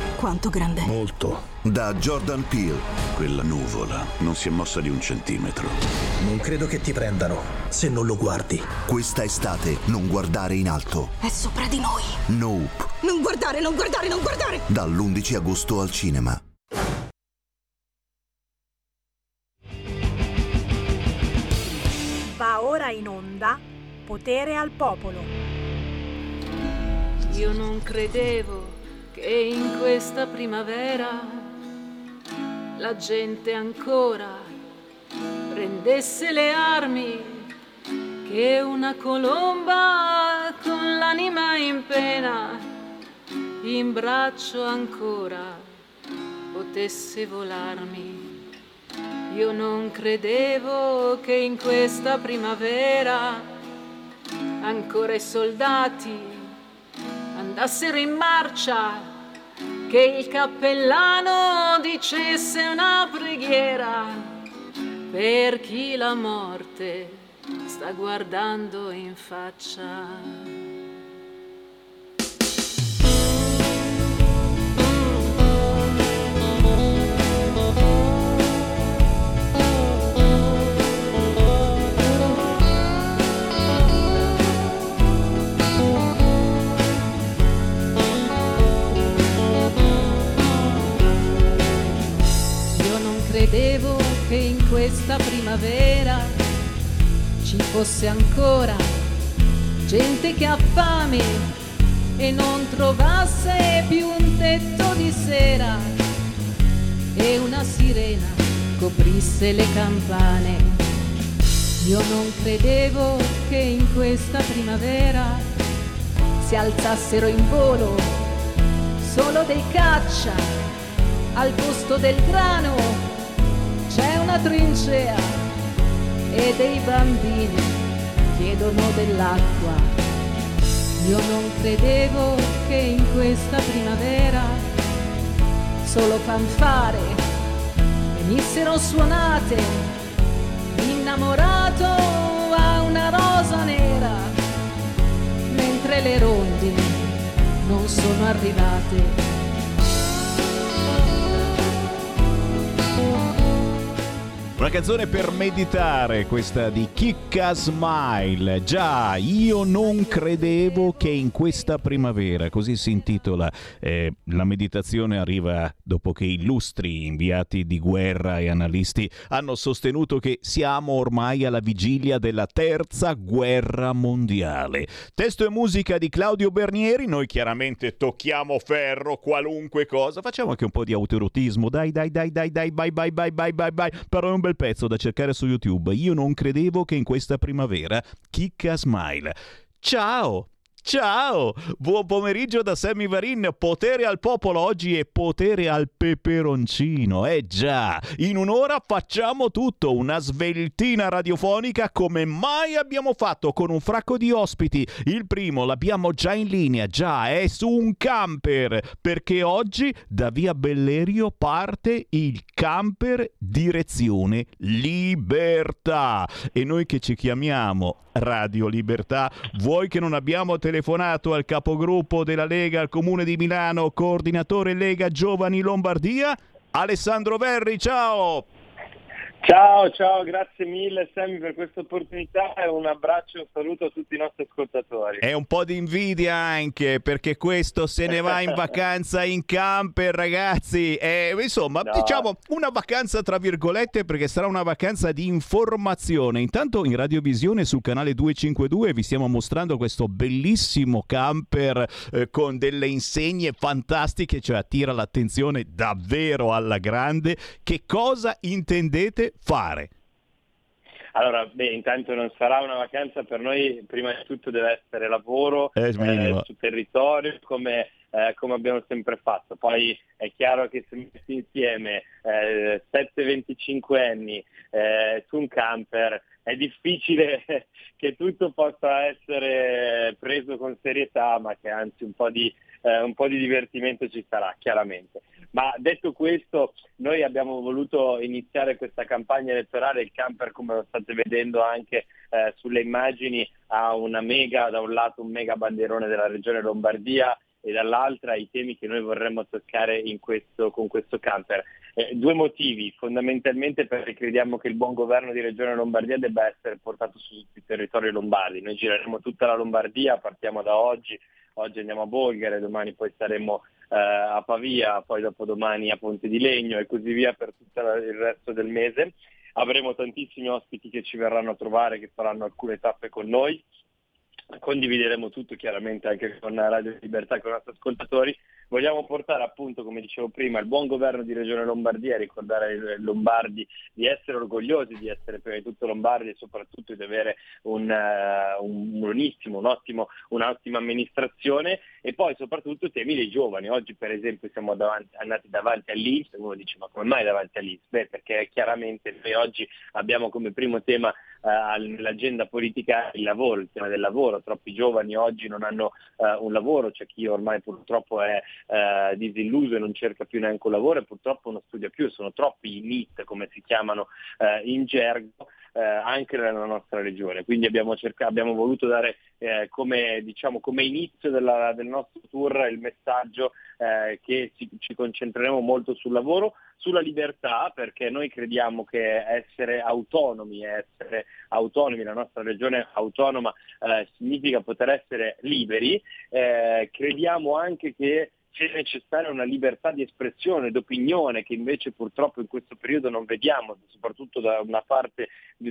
Quanto grande? Molto. Da Jordan Peele. Quella nuvola non si è mossa di un centimetro. Non credo che ti prendano se non lo guardi. Questa estate non guardare in alto. È sopra di noi. Nope. Non guardare, non guardare, non guardare. Dall'11 agosto al cinema. Va ora in onda Potere al popolo. Io non credevo che in questa primavera la gente ancora prendesse le armi, che una colomba con l'anima in pena in braccio ancora potesse volarmi. Io non credevo che in questa primavera ancora i soldati andassero in marcia, che il cappellano dicesse una preghiera per chi la morte sta guardando in faccia. Credevo che in questa primavera ci fosse ancora gente che ha fame e non trovasse più un tetto di sera, e una sirena coprisse le campane. Io non credevo che in questa primavera si alzassero in volo solo dei caccia, al posto del grano c'è una trincea e dei bambini chiedono dell'acqua. Io non credevo che in questa primavera solo fanfare venissero suonate, innamorato a una rosa nera, mentre le rondini non sono arrivate. Una canzone per meditare, questa di Chicca Smile. Già, io non credevo che in questa primavera, così si intitola. La meditazione arriva dopo che illustri inviati di guerra e analisti hanno sostenuto che siamo ormai alla vigilia della terza guerra mondiale. Testo e musica di Claudio Bernieri. Noi chiaramente tocchiamo ferro, qualunque cosa. Facciamo anche un po' di autoerotismo. Dai, bye. Però un bel pezzo da cercare su YouTube. Io non credevo che in questa primavera. Chicca Smile. Ciao! Ciao, buon pomeriggio da Sammy Varin. Potere al popolo oggi e potere al peperoncino. Già, in un'ora facciamo tutto, una sveltina radiofonica come mai abbiamo fatto, con un fracco di ospiti. Il primo l'abbiamo già in linea, già è su un camper, perché oggi da via Bellerio parte il camper direzione Libertà. E noi che ci chiamiamo Radio Libertà, vuoi che non abbiamo telefonato al capogruppo della Lega al Comune di Milano, coordinatore Lega Giovani Lombardia, Alessandro Verri? Ciao! Ciao, grazie mille Sammy per questa opportunità e un abbraccio e un saluto a tutti i nostri ascoltatori. È un po' di invidia anche perché questo se ne va in vacanza in camper, ragazzi, insomma, no, diciamo una vacanza tra virgolette, perché sarà una vacanza di informazione. Intanto in radiovisione sul canale 252 vi stiamo mostrando questo bellissimo camper con delle insegne fantastiche, cioè attira l'attenzione davvero alla grande. Che cosa intendete fare? Allora, intanto non sarà una vacanza per noi, prima di tutto deve essere lavoro sul territorio, come abbiamo sempre fatto. Poi è chiaro che se messi insieme 7-25 anni su un camper è difficile che tutto possa essere preso con serietà, ma che anzi un po' di divertimento ci sarà chiaramente. Ma detto questo, noi abbiamo voluto iniziare questa campagna elettorale. Il camper, come lo state vedendo anche sulle immagini, ha da un lato un mega bandierone della regione Lombardia e dall'altra i temi che noi vorremmo toccare con questo camper. Due motivi, fondamentalmente perché crediamo che il buon governo di Regione Lombardia debba essere portato su tutti i territori lombardi. Noi gireremo tutta la Lombardia, partiamo da oggi andiamo a Bolghera, domani poi saremo a Pavia, poi dopodomani a Ponte di Legno e così via per tutto il resto del mese. Avremo tantissimi ospiti che ci verranno a trovare, che faranno alcune tappe con noi. Condivideremo tutto chiaramente anche con Radio Libertà, con i nostri ascoltatori. Vogliamo portare appunto, come dicevo prima, il buon governo di Regione Lombardia, ricordare ai lombardi di essere orgogliosi, di essere prima di tutto lombardi e soprattutto di avere un'ottima amministrazione, e poi soprattutto temi dei giovani. Oggi per esempio siamo andati davanti all'Inps. Uno dice: ma come mai davanti all'Inps? Perché chiaramente noi oggi abbiamo come primo tema nell'agenda politica il lavoro, il tema del lavoro. Troppi giovani oggi non hanno un lavoro, c'è chi ormai purtroppo è disilluso e non cerca più neanche un lavoro e purtroppo non studia più, sono troppi i NEET, come si chiamano in gergo, anche nella nostra regione. Quindi abbiamo voluto dare come inizio del nostro tour il messaggio che ci concentreremo molto sul lavoro, sulla libertà, perché noi crediamo che essere autonomi, la nostra regione autonoma significa poter essere liberi. Crediamo anche che c'è necessaria una libertà di espressione, d'opinione, che invece purtroppo in questo periodo non vediamo, soprattutto da parte di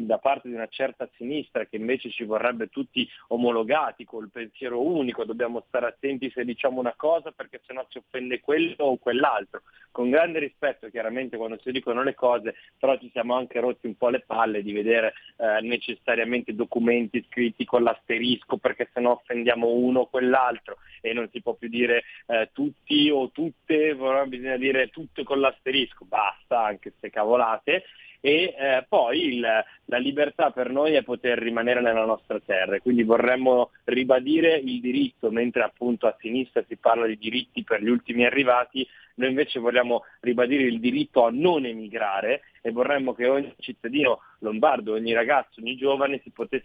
una certa sinistra che invece ci vorrebbe tutti omologati, col pensiero unico. Dobbiamo stare attenti se diciamo una cosa, perché sennò si offende quello o quell'altro. Con grande rispetto chiaramente quando si dicono le cose, però ci siamo anche rotti un po' le palle di vedere necessariamente documenti scritti con l'asterisco, perché sennò offendiamo uno o quell'altro e non si può più dire tutti o tutte, bisogna dire tutto con l'asterisco, basta anche se cavolate. E poi la libertà per noi è poter rimanere nella nostra terra, quindi vorremmo ribadire il diritto. Mentre appunto a sinistra si parla di diritti per gli ultimi arrivati, noi invece vogliamo ribadire il diritto a non emigrare e vorremmo che ogni cittadino lombardo, ogni ragazzo, ogni giovane si possa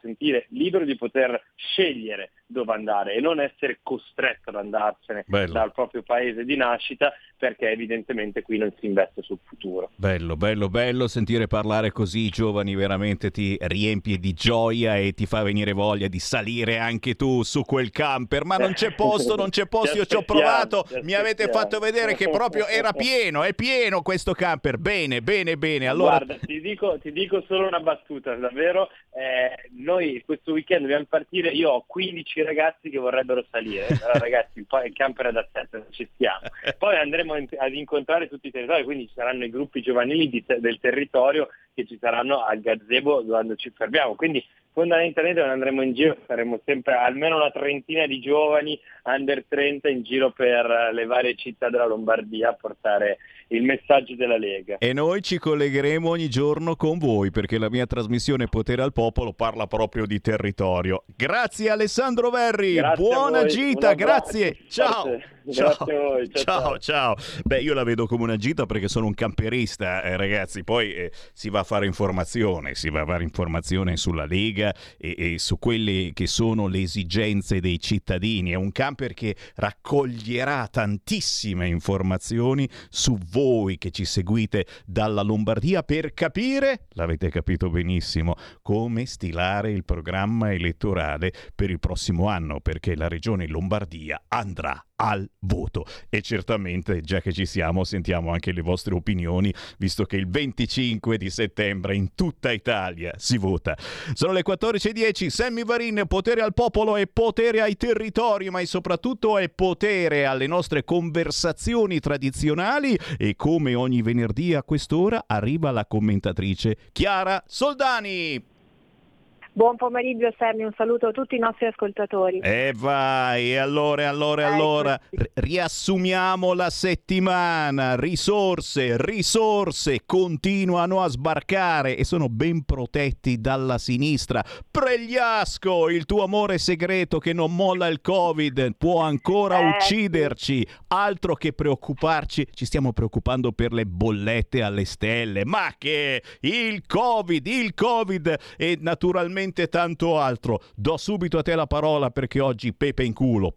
sentire libero di poter scegliere dove andare e non essere costretto ad andarsene dal proprio paese di nascita, perché evidentemente qui non si investe sul futuro. Bello sentire parlare così i giovani, veramente ti riempie di gioia e ti fa venire voglia di salire anche tu su quel camper. Ma non c'è posto, io ci ho provato, mi avete fatto vedere che proprio era pieno, è pieno questo camper. Bene, allora guarda, ti dico solo una battuta, davvero, noi questo weekend dobbiamo partire, io ho 15 ragazzi che vorrebbero salire. Allora, ragazzi, poi il camper è da 7, ci stiamo, poi andremo ad incontrare tutti i territori, quindi ci saranno i gruppi giovanili del territorio che ci saranno al gazebo quando ci fermiamo, quindi fondamentalmente quando andremo in giro saremo sempre almeno una trentina di giovani under 30 in giro per le varie città della Lombardia a portare il messaggio della Lega. E noi ci collegheremo ogni giorno con voi, perché la mia trasmissione Potere al Popolo parla proprio di territorio. Grazie Alessandro Verri, grazie, buona voi, gita, grazie, ciao. Grazie a voi, ciao. Beh, io la vedo come una gita perché sono un camperista, ragazzi, poi si va a fare informazione sulla Lega e su quelle che sono le esigenze dei cittadini. È un camper che raccoglierà tantissime informazioni su voi che ci seguite dalla Lombardia per capire, l'avete capito benissimo, come stilare il programma elettorale per il prossimo anno, perché la regione Lombardia andrà al voto. E certamente, già che ci siamo, sentiamo anche le vostre opinioni, visto che il 25 di settembre in tutta Italia si vota. Sono le 14.10, Sammy Varin, Potere al Popolo è potere ai territori, ma soprattutto è potere alle nostre conversazioni tradizionali, e come ogni venerdì a quest'ora arriva la commentatrice Chiara Soldani. Buon pomeriggio Sammy, un saluto a tutti i nostri ascoltatori. E vai, allora, riassumiamo la settimana. Risorse continuano a sbarcare e sono ben protetti dalla sinistra. Pregliasco, il tuo amore segreto che non molla il Covid, può ancora ucciderci. Altro che preoccuparci, ci stiamo preoccupando per le bollette alle stelle. Ma che il Covid e naturalmente tanto altro. Do subito a te la parola perché oggi pepe in culo.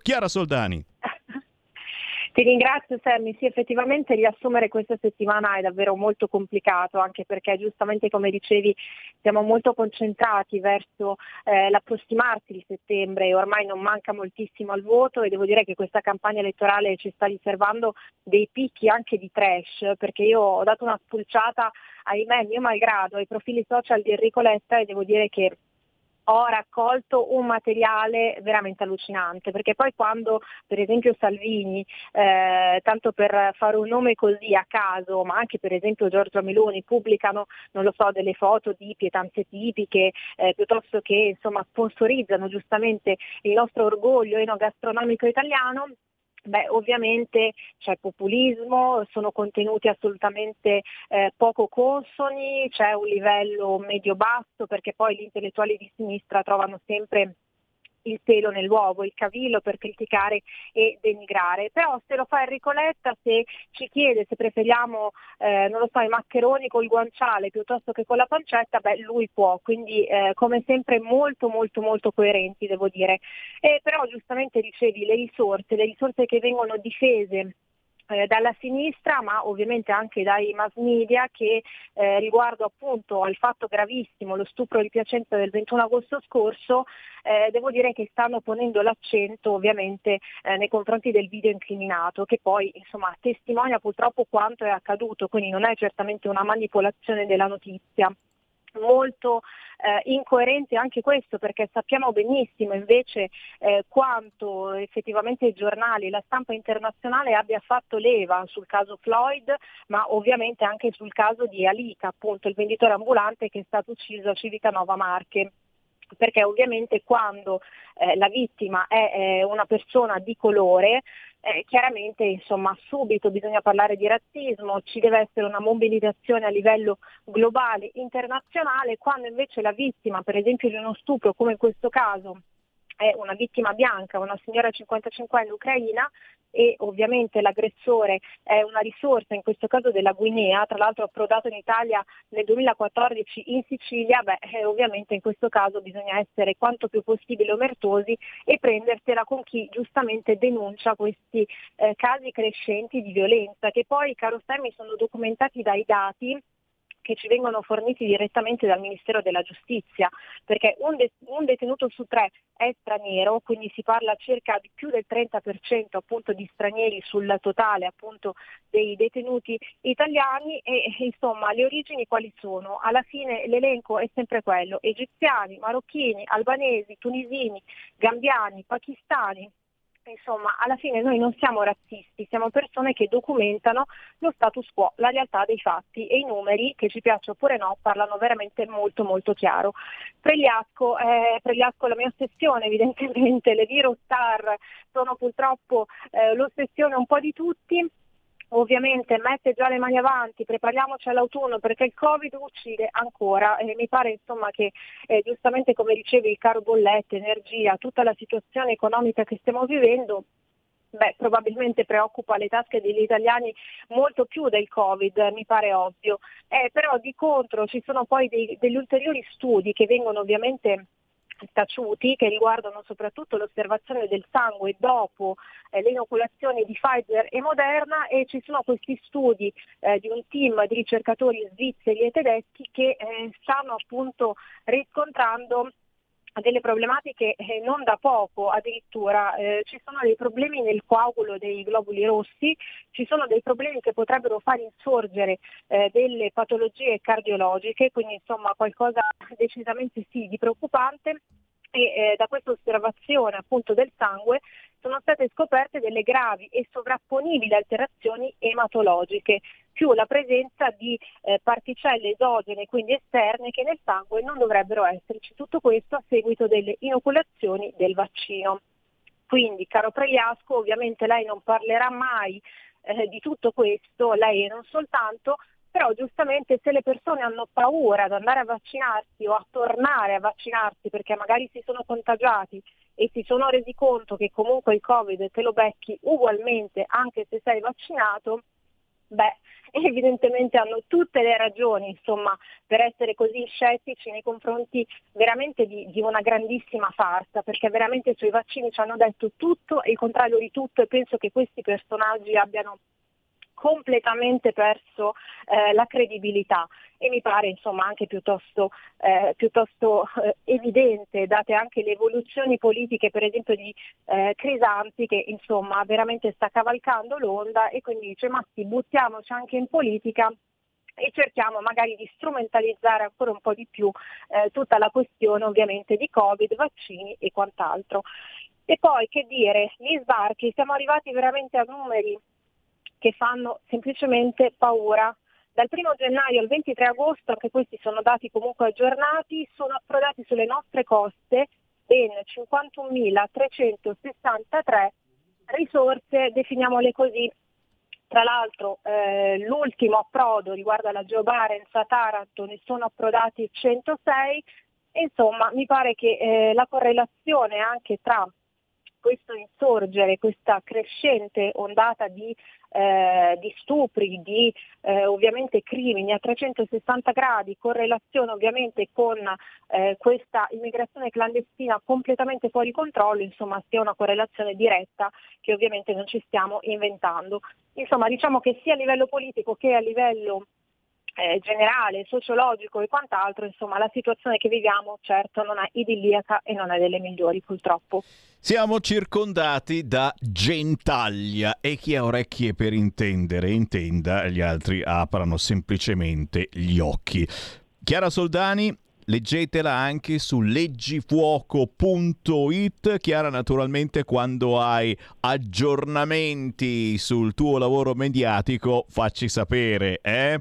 Chiara Soldani. Ti ringrazio Sammy, sì, effettivamente riassumere questa settimana è davvero molto complicato, anche perché giustamente come dicevi siamo molto concentrati verso l'approssimarsi di settembre e ormai non manca moltissimo al voto, e devo dire che questa campagna elettorale ci sta riservando dei picchi anche di trash, perché io ho dato una spulciata, ahimè, mio malgrado, ai profili social di Enrico Letta e devo dire che ho raccolto un materiale veramente allucinante, perché poi quando per esempio Salvini, tanto per fare un nome così a caso, ma anche per esempio Giorgia Meloni pubblicano, non lo so, delle foto di pietanze tipiche, piuttosto che insomma sponsorizzano giustamente il nostro orgoglio enogastronomico italiano, beh, ovviamente c'è populismo, sono contenuti assolutamente poco consoni, c'è un livello medio-basso, perché poi gli intellettuali di sinistra trovano sempre il pelo nell'uovo, il cavillo per criticare e denigrare. Però se lo fa Enrico Letta, se ci chiede se preferiamo non lo so, i maccheroni col guanciale piuttosto che con la pancetta, beh, lui può, quindi come sempre molto coerenti, devo dire. E però giustamente dicevi le risorse che vengono difese dalla sinistra, ma ovviamente anche dai mass media, che riguardo appunto al fatto gravissimo, lo stupro di Piacenza del 21 agosto scorso, devo dire che stanno ponendo l'accento ovviamente nei confronti del video incriminato, che poi insomma testimonia purtroppo quanto è accaduto, quindi non è certamente una manipolazione della notizia. Molto incoerente anche questo, perché sappiamo benissimo invece quanto effettivamente i giornali e la stampa internazionale abbia fatto leva sul caso Floyd, ma ovviamente anche sul caso di Alika, appunto il venditore ambulante che è stato ucciso a Civitanova Marche, perché ovviamente quando la vittima è una persona di colore, chiaramente insomma subito bisogna parlare di razzismo, ci deve essere una mobilitazione a livello globale, internazionale. Quando invece la vittima per esempio di uno stupro, come in questo caso, è una vittima bianca, una signora 55enne ucraina, e ovviamente l'aggressore è una risorsa, in questo caso della Guinea, tra l'altro approdato in Italia nel 2014 in Sicilia, beh, ovviamente in questo caso bisogna essere quanto più possibile omertosi e prendersela con chi giustamente denuncia questi casi crescenti di violenza, che poi, caro Sammy, sono documentati dai dati che ci vengono forniti direttamente dal Ministero della Giustizia, perché un detenuto su 3 è straniero, quindi si parla circa di più del 30% appunto di stranieri sul totale appunto dei detenuti italiani, e insomma le origini quali sono? Alla fine l'elenco è sempre quello: egiziani, marocchini, albanesi, tunisini, gambiani, pakistani, Insomma, alla fine noi non siamo razzisti, siamo persone che documentano lo status quo, la realtà dei fatti, e i numeri, che ci piaccia oppure no, parlano veramente molto molto chiaro. Pregliasco è la mia ossessione, evidentemente, le Viro Star sono purtroppo l'ossessione un po' di tutti. Ovviamente mette già le mani avanti, prepariamoci all'autunno perché il Covid uccide ancora, e mi pare insomma che giustamente, come dicevi, il caro bollette, energia, tutta la situazione economica che stiamo vivendo, probabilmente preoccupa le tasche degli italiani molto più del Covid, mi pare ovvio. Però di contro ci sono poi degli ulteriori studi che vengono ovviamente taciuti, che riguardano soprattutto l'osservazione del sangue dopo le inoculazioni di Pfizer e Moderna, e ci sono questi studi di un team di ricercatori svizzeri e tedeschi che stanno appunto riscontrando delle problematiche non da poco, addirittura ci sono dei problemi nel coagulo dei globuli rossi, ci sono dei problemi che potrebbero far insorgere delle patologie cardiologiche, quindi insomma qualcosa decisamente sì di preoccupante. E da questa osservazione appunto del sangue sono state scoperte delle gravi e sovrapponibili alterazioni ematologiche, più la presenza di particelle esogene, quindi esterne, che nel sangue non dovrebbero esserci. Tutto questo a seguito delle inoculazioni del vaccino. Quindi, caro Pregliasco, ovviamente lei non parlerà mai di tutto questo, lei e non soltanto. Però giustamente, se le persone hanno paura ad andare a vaccinarsi o a tornare a vaccinarsi perché magari si sono contagiati e si sono resi conto che comunque il Covid te lo becchi ugualmente anche se sei vaccinato, evidentemente hanno tutte le ragioni, insomma, per essere così scettici nei confronti veramente di una grandissima farsa, perché veramente sui vaccini ci hanno detto tutto e il contrario di tutto, e penso che questi personaggi abbiano completamente perso la credibilità, e mi pare insomma anche piuttosto evidente, date anche le evoluzioni politiche per esempio di Crisanti, che insomma veramente sta cavalcando l'onda e quindi dice: ma sì, buttiamoci anche in politica e cerchiamo magari di strumentalizzare ancora un po' di più tutta la questione ovviamente di Covid, vaccini e quant'altro. E poi, che dire, gli sbarchi, siamo arrivati veramente a numeri che fanno semplicemente paura. Dal 1 gennaio al 23 agosto, anche questi sono dati comunque aggiornati, sono approdati sulle nostre coste ben 51.363 risorse, definiamole così. Tra l'altro l'ultimo approdo riguarda la GeoBarents a Taranto, ne sono approdati 106, e insomma mi pare che la correlazione anche tra questo insorgere, questa crescente ondata di stupri, di ovviamente crimini a 360 gradi, correlazione ovviamente con questa immigrazione clandestina completamente fuori controllo, insomma sia una correlazione diretta che ovviamente non ci stiamo inventando. Insomma, diciamo che sia a livello politico che a livello generale, sociologico e quant'altro, insomma la situazione che viviamo certo non è idilliaca e non è delle migliori, purtroppo. Siamo circondati da gentaglia, e chi ha orecchie per intendere intenda, gli altri aprano semplicemente gli occhi. Chiara Soldani, leggetela anche su leggifuoco.it. Chiara, naturalmente quando hai aggiornamenti sul tuo lavoro mediatico facci sapere, eh?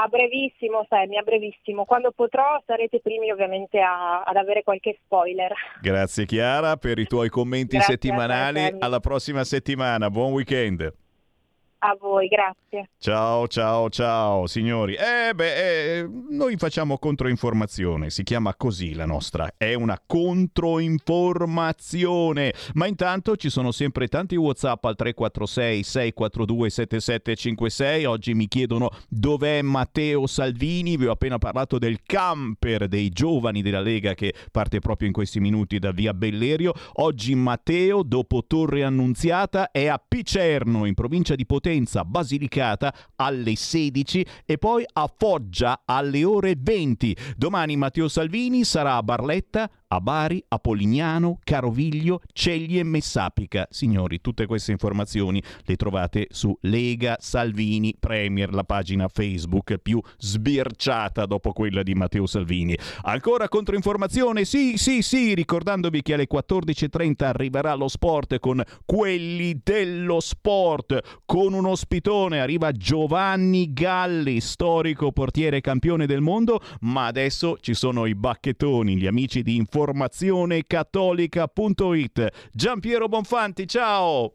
A brevissimo, Sammy, a brevissimo. Quando potrò sarete primi ovviamente ad avere qualche spoiler. Grazie Chiara per i tuoi commenti settimanali. Alla prossima settimana, buon weekend. A voi, grazie. Ciao, ciao, ciao signori. Noi facciamo controinformazione, si chiama così la nostra, è una controinformazione, ma intanto ci sono sempre tanti WhatsApp al 346 642 7756. Oggi mi chiedono dov'è Matteo Salvini. Vi ho appena parlato del camper dei giovani della Lega che parte proprio in questi minuti da via Bellerio. Oggi Matteo, dopo Torre Annunziata, è a Picerno in provincia di Potenza, Basilicata, alle 16, e poi a Foggia alle ore 20. Domani Matteo Salvini sarà a Barletta, a Bari, a Polignano, Caroviglio, Ceglie e Messapica. Signori, tutte queste informazioni le trovate su Lega Salvini Premier, la pagina Facebook più sbirciata dopo quella di Matteo Salvini. Ancora controinformazione? Sì, ricordandovi che alle 14:30 arriverà lo sport con quelli dello sport, con un ospitone. Arriva Giovanni Galli, storico portiere campione del mondo, ma adesso ci sono i bacchettoni, gli amici di informazionecattolica.it. Giampiero Bonfanti, ciao!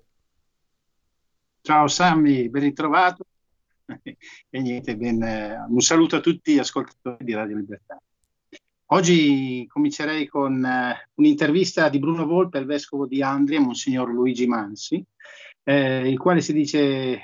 Ciao Sammy, ben ritrovato. E niente, un saluto a tutti gli ascoltatori di Radio Libertà. Oggi comincerei con un'intervista di Bruno Volpe al vescovo di Andria, Monsignor Luigi Mansi, il quale si dice,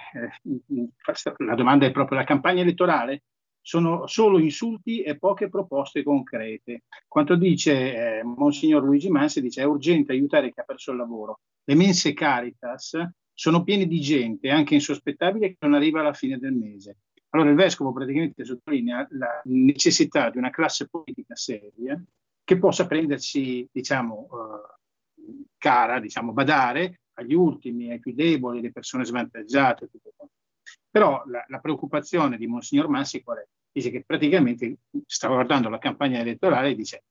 la domanda è proprio: la campagna elettorale sono solo insulti e poche proposte concrete. Quanto dice Monsignor Luigi Mansi, dice: è urgente aiutare chi ha perso il lavoro. Le mense Caritas sono piene di gente, anche insospettabile, che non arriva alla fine del mese. Allora il vescovo praticamente sottolinea la necessità di una classe politica seria che possa prendersi, cara, badare agli ultimi, ai più deboli, alle persone svantaggiate. Tutto quanto. Però la preoccupazione di Monsignor Mansi qual è? Dice che praticamente stava guardando la campagna elettorale e dice: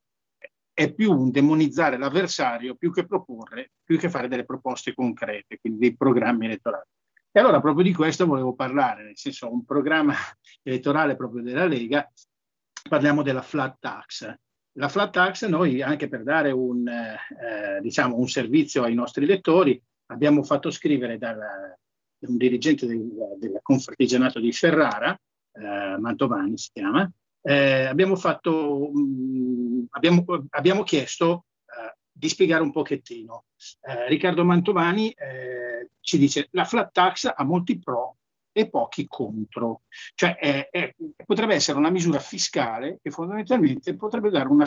è più un demonizzare l'avversario più che proporre, più che fare delle proposte concrete, quindi dei programmi elettorali. E allora proprio di questo volevo parlare, nel senso, un programma elettorale proprio della Lega, parliamo della flat tax. La flat tax, noi anche per dare un servizio ai nostri elettori, abbiamo fatto scrivere da un dirigente del Confartigianato di Ferrara, Mantovani si chiama, abbiamo chiesto di spiegare un pochettino. Riccardo Mantovani ci dice: la flat tax ha molti pro e pochi contro, cioè potrebbe essere una misura fiscale che fondamentalmente potrebbe dare uno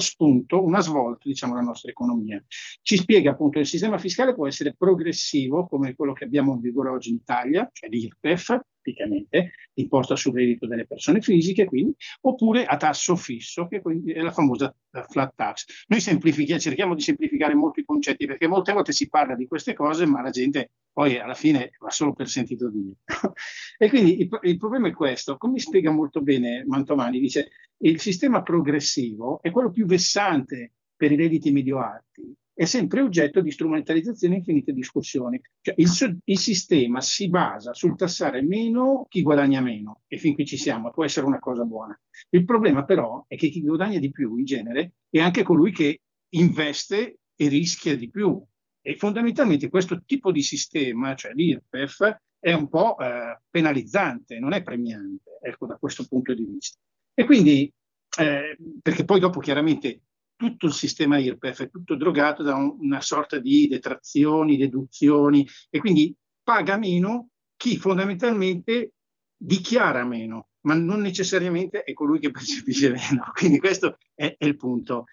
spunto, una svolta, alla nostra economia. Ci spiega appunto che il sistema fiscale può essere progressivo, come quello che abbiamo in vigore oggi in Italia, cioè l'IRPEF, praticamente, l'imposta sul reddito delle persone fisiche, quindi, oppure a tasso fisso, che quindi è la famosa flat tax. Noi cerchiamo di semplificare molto i concetti, perché molte volte si parla di queste cose, ma la gente poi alla fine va solo per sentito dire. E quindi il problema è questo. Come spiega molto bene Mantovani, dice: il sistema progressivo è quello più vessante per i redditi medio-alti, è sempre oggetto di strumentalizzazione e infinite discussioni. Cioè, il sistema si basa sul tassare meno chi guadagna meno, e fin qui ci siamo, può essere una cosa buona. Il problema però è che chi guadagna di più in genere è anche colui che investe e rischia di più. E fondamentalmente questo tipo di sistema, cioè l'IRPEF, è un po' penalizzante, non è premiante, ecco, da questo punto di vista. E quindi, perché poi dopo chiaramente tutto il sistema IRPEF è tutto drogato da una sorta di detrazioni, deduzioni, e quindi paga meno chi fondamentalmente dichiara meno, ma non necessariamente è colui che percepisce meno. Quindi questo è il punto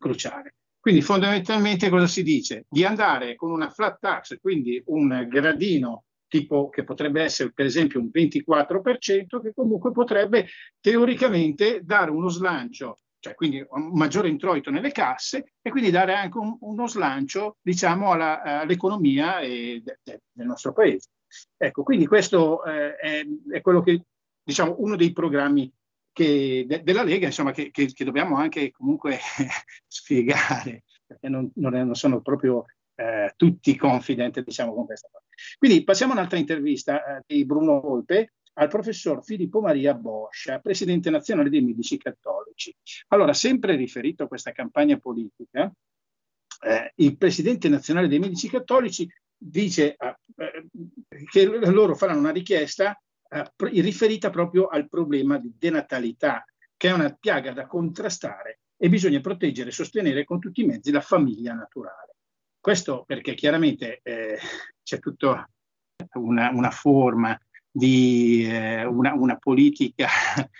cruciale. Quindi fondamentalmente cosa si dice? Di andare con una flat tax, quindi un gradino tipo che potrebbe essere per esempio un 24%, che comunque potrebbe teoricamente dare uno slancio, cioè quindi un maggiore introito nelle casse, e quindi dare anche uno slancio, all'economia del nostro paese. Ecco, quindi questo è quello che, uno dei programmi della Lega, che dobbiamo anche comunque spiegare, perché non sono proprio tutti confidenti, con questa cosa. Quindi passiamo a un'altra intervista di Bruno Volpe al professor Filippo Maria Boscia, presidente nazionale dei Medici Cattolici. Allora, sempre riferito a questa campagna politica, il presidente nazionale dei Medici Cattolici dice che loro faranno una richiesta riferita proprio al problema di denatalità, che è una piaga da contrastare e bisogna proteggere e sostenere con tutti i mezzi la famiglia naturale. Questo perché chiaramente c'è tutta una forma di una politica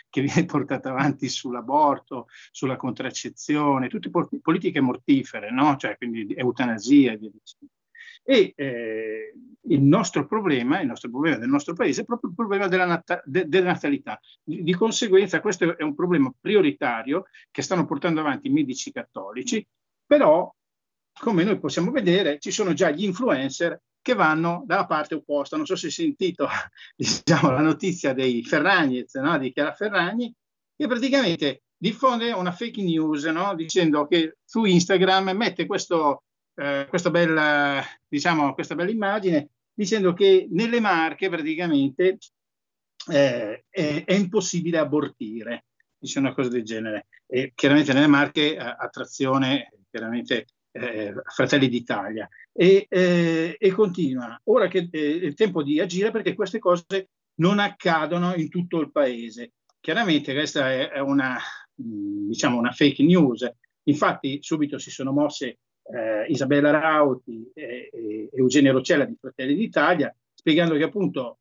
che viene portata avanti sull'aborto, sulla contraccezione, tutte politiche mortifere, no? Cioè quindi eutanasia e via dicendo. E il nostro problema del nostro paese è proprio il problema della natalità. Di conseguenza questo è un problema prioritario che stanno portando avanti i medici cattolici, però come noi possiamo vedere ci sono già gli influencer che vanno dalla parte opposta. Non so se hai sentito, diciamo, la notizia dei Ferragnez, no? Di Chiara Ferragni, che praticamente diffonde una fake news, no? Dicendo che su Instagram mette questa bella immagine, dicendo che nelle Marche praticamente è impossibile abortire, dice una cosa del genere. E chiaramente nelle Marche a trazione chiaramente Fratelli d'Italia, e continua. Ora che è il tempo di agire perché queste cose non accadono in tutto il paese. Chiaramente questa è una fake news. Infatti subito si sono mosse Isabella Rauti e Eugenio Roccella di Fratelli d'Italia, spiegando che appunto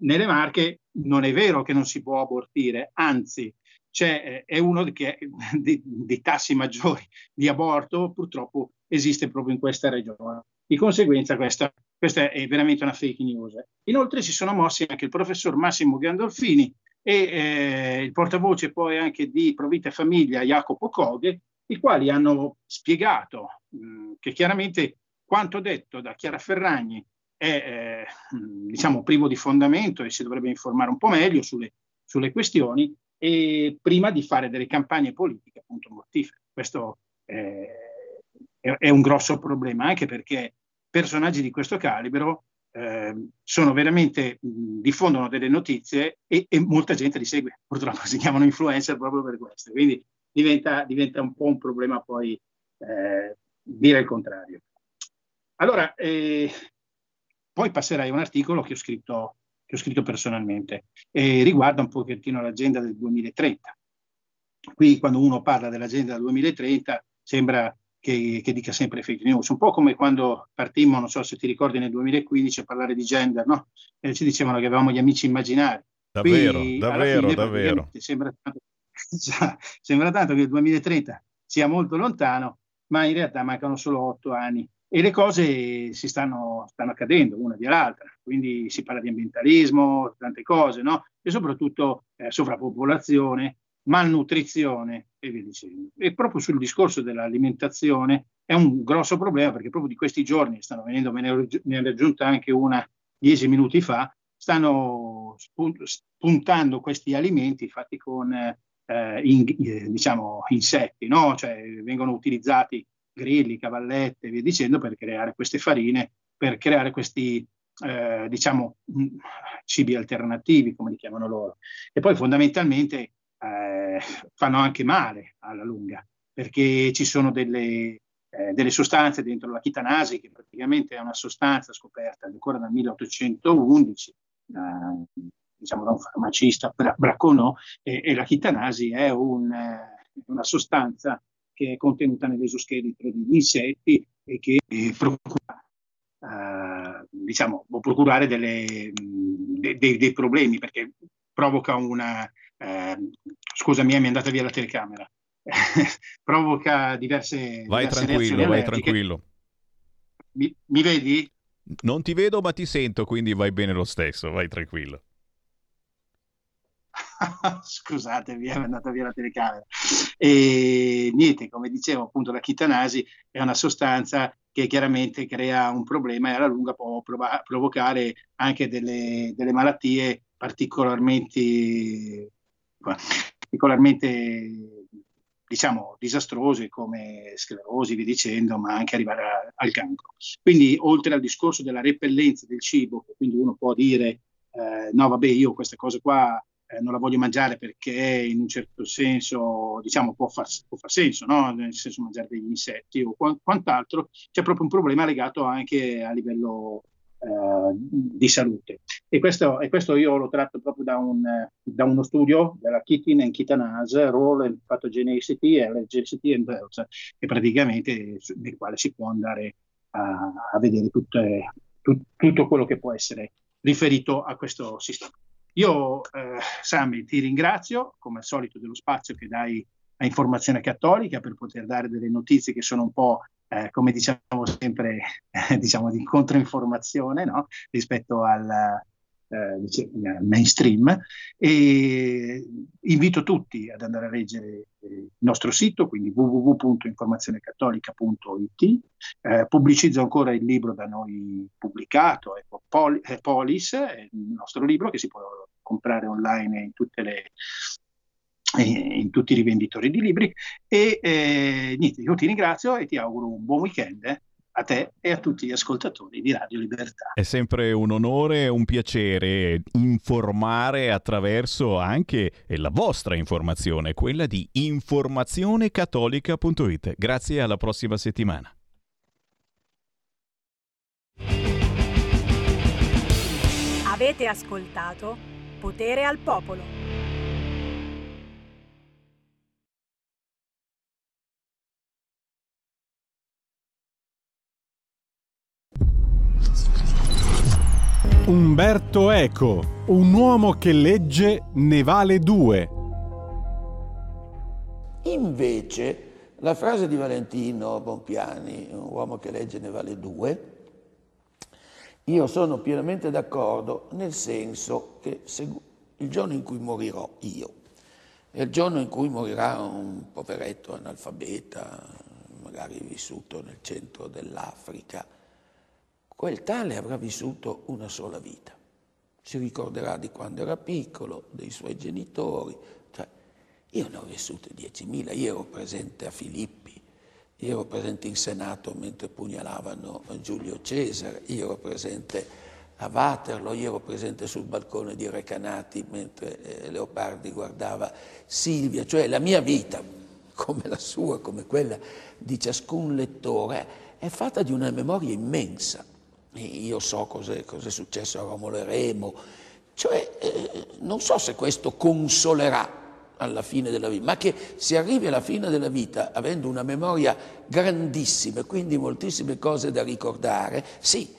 nelle Marche non è vero che non si può abortire, anzi è uno dei tassi maggiori di aborto, purtroppo esiste proprio in questa regione. Di conseguenza questa è veramente una fake news. Inoltre si sono mossi anche il professor Massimo Gandolfini e il portavoce poi anche di Provvita e Famiglia Jacopo Coghe, i quali hanno spiegato che chiaramente quanto detto da Chiara Ferragni è privo di fondamento e si dovrebbe informare un po' meglio sulle questioni e prima di fare delle campagne politiche appunto mortifere. Questo è un grosso problema, anche perché personaggi di questo calibro sono veramente diffondono delle notizie e molta gente li segue, purtroppo si chiamano influencer proprio per questo, quindi diventa un po' un problema poi dire il contrario. Allora poi passerai a un articolo che ho scritto personalmente e riguarda un pochettino l'agenda del 2030. Qui quando uno parla dell'agenda del 2030 sembra che dica sempre fake news, un po' come quando partimmo, non so se ti ricordi, nel 2015 a parlare di gender, no? E ci dicevano che avevamo gli amici immaginari. Davvero. Sembra tanto che il 2030 sia molto lontano, ma in realtà mancano solo 8 anni e le cose si stanno accadendo una via l'altra. Quindi si parla di ambientalismo, tante cose, no? E soprattutto sovrappopolazione, malnutrizione e via dicendo. E proprio sul discorso dell'alimentazione è un grosso problema, perché proprio di questi giorni stanno venendo, me ne è aggiunta anche una 10 minuti fa, stanno spuntando questi alimenti fatti con insetti, no? Cioè vengono utilizzati grilli, cavallette e via dicendo per creare queste farine, per creare questi cibi alternativi, come li chiamano loro, e poi fondamentalmente fanno anche male alla lunga, perché ci sono delle sostanze dentro la chitanasi, che praticamente è una sostanza scoperta ancora dal 1811 da un farmacista, Bracconò, e la chitanasi è una sostanza che è contenuta nell'esoscheletro degli insetti e che può procurare dei problemi, perché provoca una... scusami, mi è andata via la telecamera. Provoca diverse... Vai tranquillo. Mi vedi? Non ti vedo, ma ti sento, quindi vai bene lo stesso, vai tranquillo. Scusatemi, è andata via la telecamera. E niente, come dicevo, appunto la chitanasi è una sostanza che chiaramente crea un problema e alla lunga può provocare anche delle malattie particolarmente disastrose, come sclerosi, via dicendo, ma anche arrivare al cancro. Quindi, oltre al discorso della repellenza del cibo, quindi uno può dire no, vabbè, io questa cosa qua non la voglio mangiare perché in un certo senso, può far senso, no? Nel senso mangiare degli insetti o quant'altro, c'è proprio un problema legato anche a livello di salute. E questo io lo tratto proprio da uno studio della Chitin and Chitanase, Role and Pathogenicity, Allergicity and Health, che praticamente nel quale si può andare a vedere tutto quello che può essere riferito a questo sistema. Io, Sammy, ti ringrazio come al solito dello spazio che dai a Informazione Cattolica per poter dare delle notizie che sono un po' come diciamo sempre, diciamo di controinformazione, no? Rispetto al mainstream, e invito tutti ad andare a leggere il nostro sito, quindi www.informazionecattolica.it. Pubblicizzo ancora il libro da noi pubblicato, ecco, Polis, è il nostro libro che si può comprare online in tutti i rivenditori di libri, e niente, io ti ringrazio e ti auguro un buon weekend a te e a tutti gli ascoltatori di Radio Libertà. È sempre un onore e un piacere informare attraverso anche la vostra informazione, quella di informazionecattolica.it. Grazie, alla prossima settimana. Avete ascoltato Potere al Popolo. Umberto Eco, un uomo che legge ne vale due. Invece la frase di Valentino Bompiani, un uomo che legge ne vale due, io sono pienamente d'accordo, nel senso che il giorno in cui morirò io e il giorno in cui morirà un poveretto analfabeta, magari vissuto nel centro dell'Africa, quel tale avrà vissuto una sola vita. Si ricorderà di quando era piccolo, dei suoi genitori. Cioè, io ne ho vissute 10.000. Io ero presente a Filippi, io ero presente in Senato mentre pugnalavano Giulio Cesare, io ero presente a Vaterlo, io ero presente sul balcone di Recanati mentre Leopardi guardava Silvia. Cioè la mia vita, come la sua, come quella di ciascun lettore, è fatta di una memoria immensa. Io so cos'è successo a Romolo e Remo, cioè non so se questo consolerà alla fine della vita, ma che si arrivi alla fine della vita avendo una memoria grandissima e quindi moltissime cose da ricordare, sì,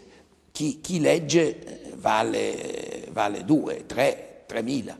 chi legge vale 2, 3, 3.000.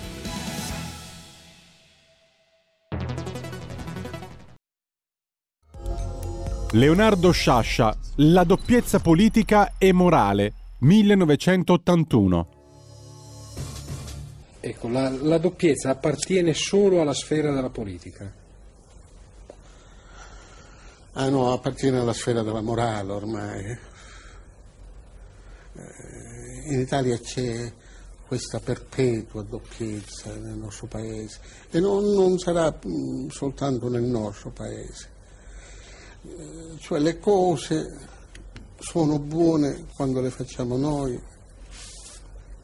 Leonardo Sciascia, La doppiezza politica e morale, 1981. Ecco, la doppiezza appartiene solo alla sfera della politica? Ah no, appartiene alla sfera della morale ormai. In Italia c'è questa perpetua doppiezza nel nostro paese e non sarà soltanto nel nostro paese. Cioè le cose sono buone quando le facciamo noi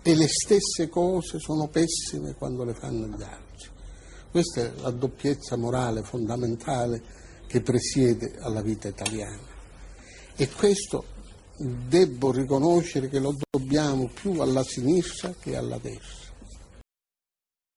e le stesse cose sono pessime quando le fanno gli altri. Questa è la doppiezza morale fondamentale che presiede alla vita italiana e questo devo riconoscere che lo dobbiamo più alla sinistra che alla destra.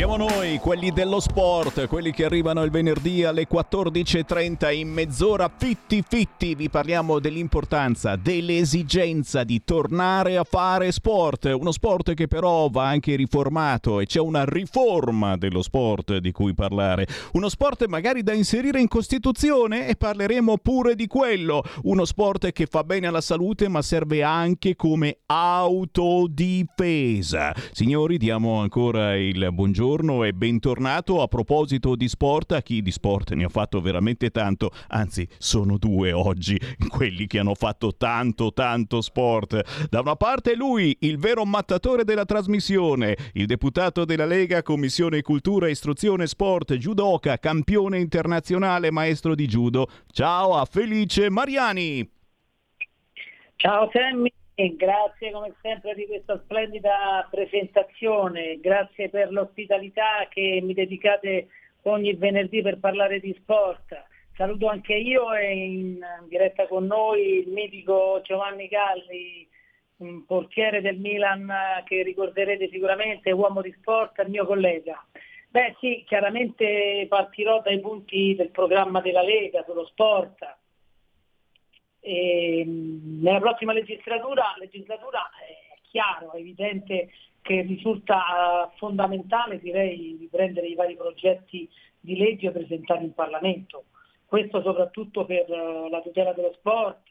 Siamo noi, quelli dello sport, quelli che arrivano il venerdì alle 14.30, in mezz'ora fitti, vi parliamo dell'importanza, dell'esigenza di tornare a fare sport, uno sport che però va anche riformato e c'è una riforma dello sport di cui parlare, uno sport magari da inserire in Costituzione e parleremo pure di quello, uno sport che fa bene alla salute ma serve anche come autodifesa. Signori, diamo ancora il buongiorno e bentornato a proposito di sport a chi di sport ne ha fatto veramente tanto, anzi sono due oggi quelli che hanno fatto tanto sport. Da una parte lui, il vero mattatore della trasmissione, il deputato della Lega, Commissione Cultura, Istruzione, Sport, judoka, campione internazionale, maestro di judo, ciao a Felice Mariani. Ciao Sammy. Grazie come sempre di questa splendida presentazione, grazie per l'ospitalità che mi dedicate ogni venerdì per parlare di sport. Saluto anche io e in diretta con noi il mitico Giovanni Galli, un portiere del Milan che ricorderete sicuramente, uomo di sport, mio collega. Beh sì, chiaramente partirò dai punti del programma della Lega sullo sport. E nella prossima legislatura è chiaro, è evidente che risulta fondamentale, direi, riprendere i vari progetti di legge presentati in Parlamento, questo soprattutto per la tutela dello sport,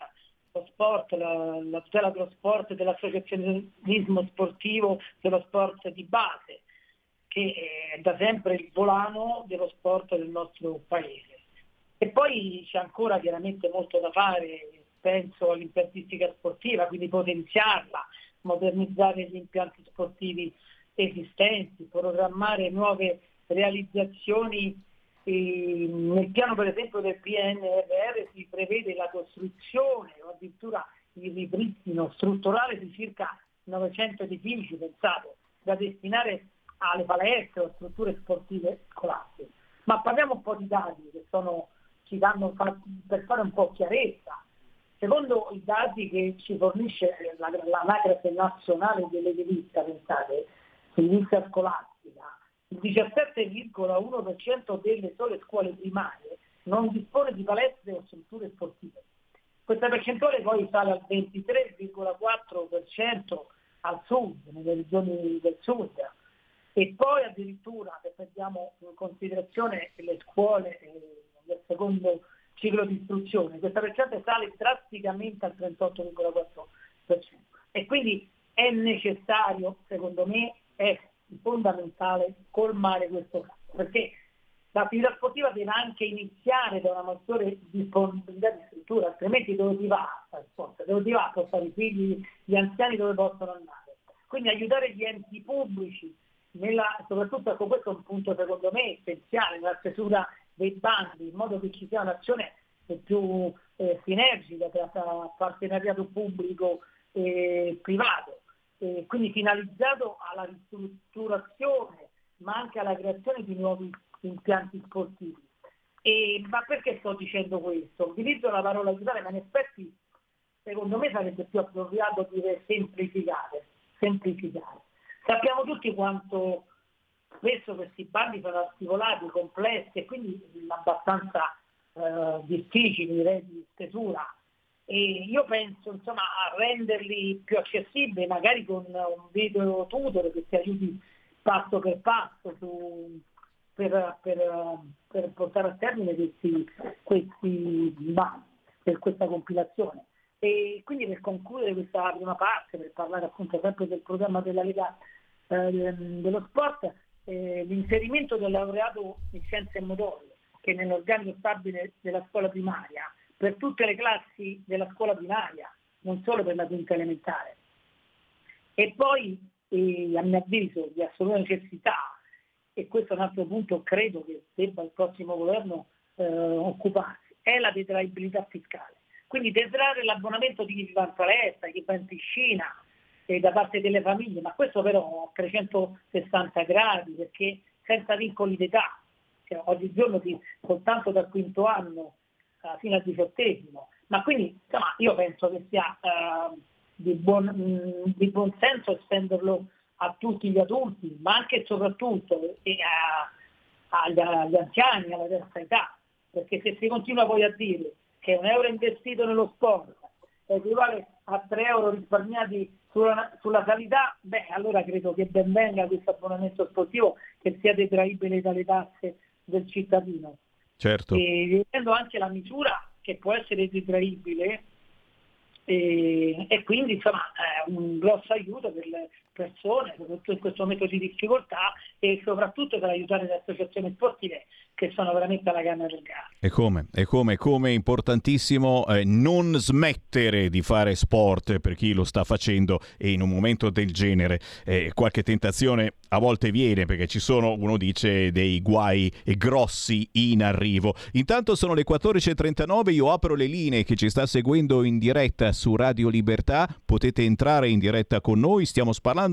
la tutela dello sport, dell'associazionismo sportivo, dello sport di base, che è da sempre il volano dello sport del nostro paese. E poi c'è ancora chiaramente molto da fare, penso all'impiantistica sportiva, quindi potenziarla, modernizzare gli impianti sportivi esistenti, programmare nuove realizzazioni. Nel piano per esempio del PNRR si prevede la costruzione o addirittura il ripristino strutturale di circa 900 edifici, pensate, da destinare alle palestre o strutture sportive scolastiche. Ma parliamo un po' di dati che sono, ci danno per fare un po' chiarezza. Secondo i dati che ci fornisce l'anagrafe nazionale dell'edilizia, pensate, edilizia scolastica, il 17,1% delle sole scuole primarie non dispone di palestre o strutture sportive. Questa percentuale poi sale al 23,4% al sud, nelle regioni del sud. E poi addirittura, se prendiamo in considerazione le scuole del secondo ciclo di istruzione, questa percentuale sale drasticamente al 38,4%. E quindi è necessario, secondo me, è fondamentale colmare questo caso, perché l'attività sportiva deve anche iniziare da una maggiore disponibilità di struttura, altrimenti dove ti va a fare sport, dove ti va a portare i figli, gli anziani dove possono andare. Quindi aiutare gli enti pubblici, soprattutto con questo è un punto secondo me essenziale, nella stesura dei bandi, in modo che ci sia un'azione più sinergica tra partenariato pubblico e privato, quindi finalizzato alla ristrutturazione ma anche alla creazione di nuovi impianti sportivi. Ma perché sto dicendo questo? Utilizzo la parola aiutare, ma in effetti secondo me sarebbe più appropriato dire semplificare. Sappiamo tutti quanto spesso questi bandi sono articolati, complessi e quindi abbastanza difficili, direi, di stesura. E io penso insomma a renderli più accessibili, magari con un video tutor che ti aiuti passo per passo per portare a termine questi bandi, per questa compilazione. E quindi per concludere questa prima parte, per parlare appunto sempre del programma della Lega dello sport, l'inserimento del laureato in scienze motorie, che è nell'organico stabile della scuola primaria, per tutte le classi della scuola primaria, non solo per la quinta elementare. E poi, a mio avviso, di assoluta necessità, e questo è un altro punto credo che debba il prossimo governo occuparsi, è la detraibilità fiscale. Quindi detrarre l'abbonamento di chi va in palestra, chi va in piscina da parte delle famiglie, ma questo però a 360 gradi, perché senza vincoli d'età, cioè, oggigiorno soltanto dal quinto anno fino al 18°, ma quindi insomma, io penso che sia di buon senso estenderlo a tutti gli adulti, ma anche e soprattutto agli anziani, alla terza età, perché se si continua poi a dire che €1 investito nello sport equivale a €3 risparmiati sulla sanità, beh, allora credo che ben venga questo abbonamento sportivo che sia detraibile dalle tasse del cittadino. Certo. E vedendo anche la misura che può essere detraibile, e quindi insomma è un grosso aiuto per le persone, soprattutto in questo momento di difficoltà, e soprattutto per aiutare le associazioni sportive che sono veramente alla canna del gas. E come è importantissimo non smettere di fare sport per chi lo sta facendo, e in un momento del genere qualche tentazione a volte viene, perché ci sono, uno dice, dei guai grossi in arrivo. Intanto sono le 14.39, io apro le linee che ci sta seguendo in diretta su Radio Libertà, potete entrare in diretta con noi, stiamo parlando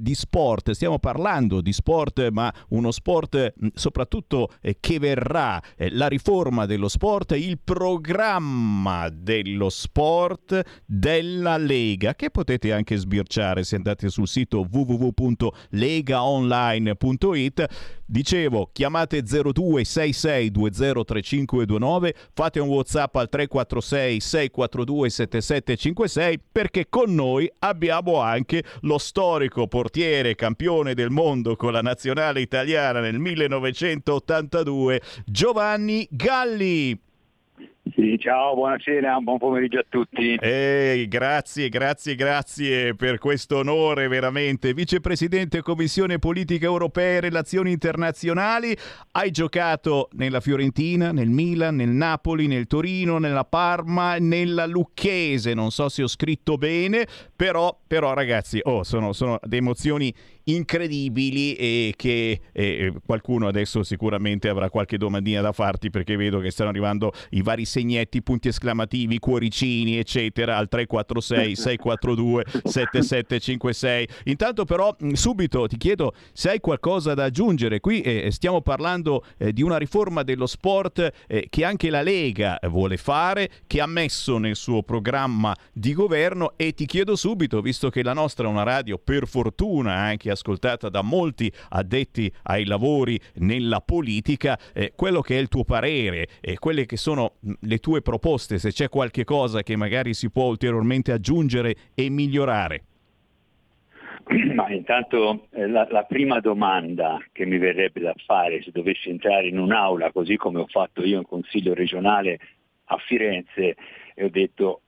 di sport, ma uno sport soprattutto che verrà, la riforma dello sport, il programma dello sport della Lega, che potete anche sbirciare se andate sul sito www.legaonline.it. Dicevo, chiamate 0266203529, fate un WhatsApp al 346 642 7756, perché con noi abbiamo anche lo storico portiere campione del mondo con la nazionale italiana nel 1982, Giovanni Galli. Sì, ciao, buonasera, buon pomeriggio a tutti. Grazie per questo onore, veramente. Vicepresidente Commissione Politica Europea e Relazioni Internazionali, hai giocato nella Fiorentina, nel Milan, nel Napoli, nel Torino, nella Parma, nella Lucchese, non so se ho scritto bene, però ragazzi, sono delle emozioni incredibili, e che qualcuno adesso sicuramente avrà qualche domandina da farti, perché vedo che stanno arrivando i vari segnetti, punti esclamativi, cuoricini eccetera al 346 642 7756. Intanto però subito ti chiedo se hai qualcosa da aggiungere. Qui stiamo parlando di una riforma dello sport che anche la Lega vuole fare, che ha messo nel suo programma di governo, e ti chiedo subito, visto che la nostra è una radio per fortuna anche ascoltata da molti addetti ai lavori nella politica, quello che è il tuo parere, quelle che sono le tue proposte, se c'è qualche cosa che magari si può ulteriormente aggiungere e migliorare. Ma intanto la prima domanda che mi verrebbe da fare, se dovessi entrare in un'aula, così come ho fatto io in Consiglio regionale a Firenze, e ho detto: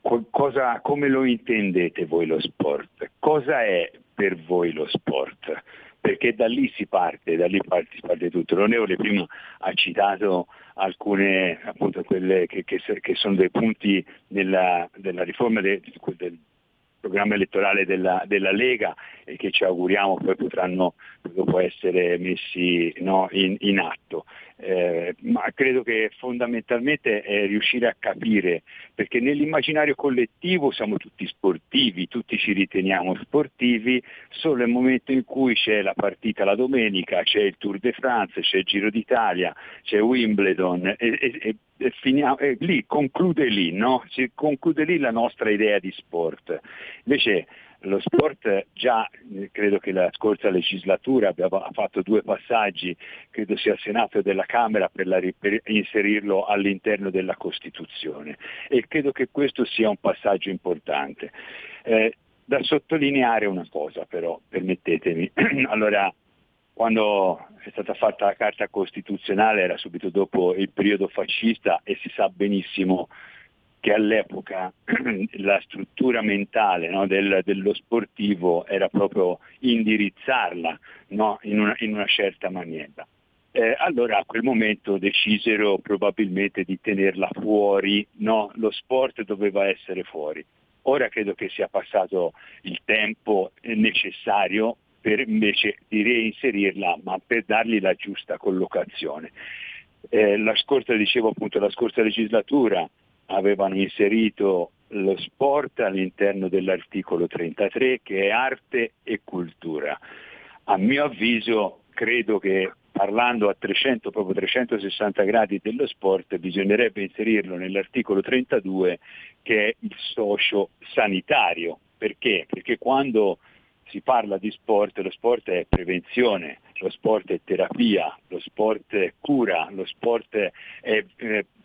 come lo intendete voi lo sport? Cosa è per voi lo sport? Perché da lì parte tutto. L'onorevole prima ha citato alcune, appunto, quelle che sono dei punti della riforma del programma elettorale della Lega, e che ci auguriamo poi potranno dopo essere messi in atto. Ma credo che fondamentalmente è riuscire a capire, perché nell'immaginario collettivo siamo tutti sportivi, tutti ci riteniamo sportivi, solo nel momento in cui c'è la partita la domenica, c'è il Tour de France, c'è il Giro d'Italia, c'è Wimbledon, e finiamo, e lì conclude lì, no? Si conclude lì la nostra idea di sport. Invece lo sport, già credo che la scorsa legislatura abbia fatto 2 passaggi, credo sia al Senato e della Camera, per inserirlo all'interno della Costituzione, e credo che questo sia un passaggio importante. Da sottolineare una cosa però, permettetemi. Allora, quando è stata fatta la Carta Costituzionale era subito dopo il periodo fascista, e si sa benissimo che all'epoca la struttura mentale, no, dello sportivo era proprio indirizzarla, no, in una certa maniera. Allora a quel momento decisero probabilmente di tenerla fuori, no? Lo sport doveva essere fuori. Ora credo che sia passato il tempo necessario per invece di reinserirla, ma per dargli la giusta collocazione. La scorsa legislatura avevano inserito lo sport all'interno dell'articolo 33, che è arte e cultura. A mio avviso, credo che parlando a 360 gradi dello sport, bisognerebbe inserirlo nell'articolo 32, che è il socio sanitario. Perché? Perché quando si parla di sport, lo sport è prevenzione, lo sport è terapia, lo sport è cura, lo sport è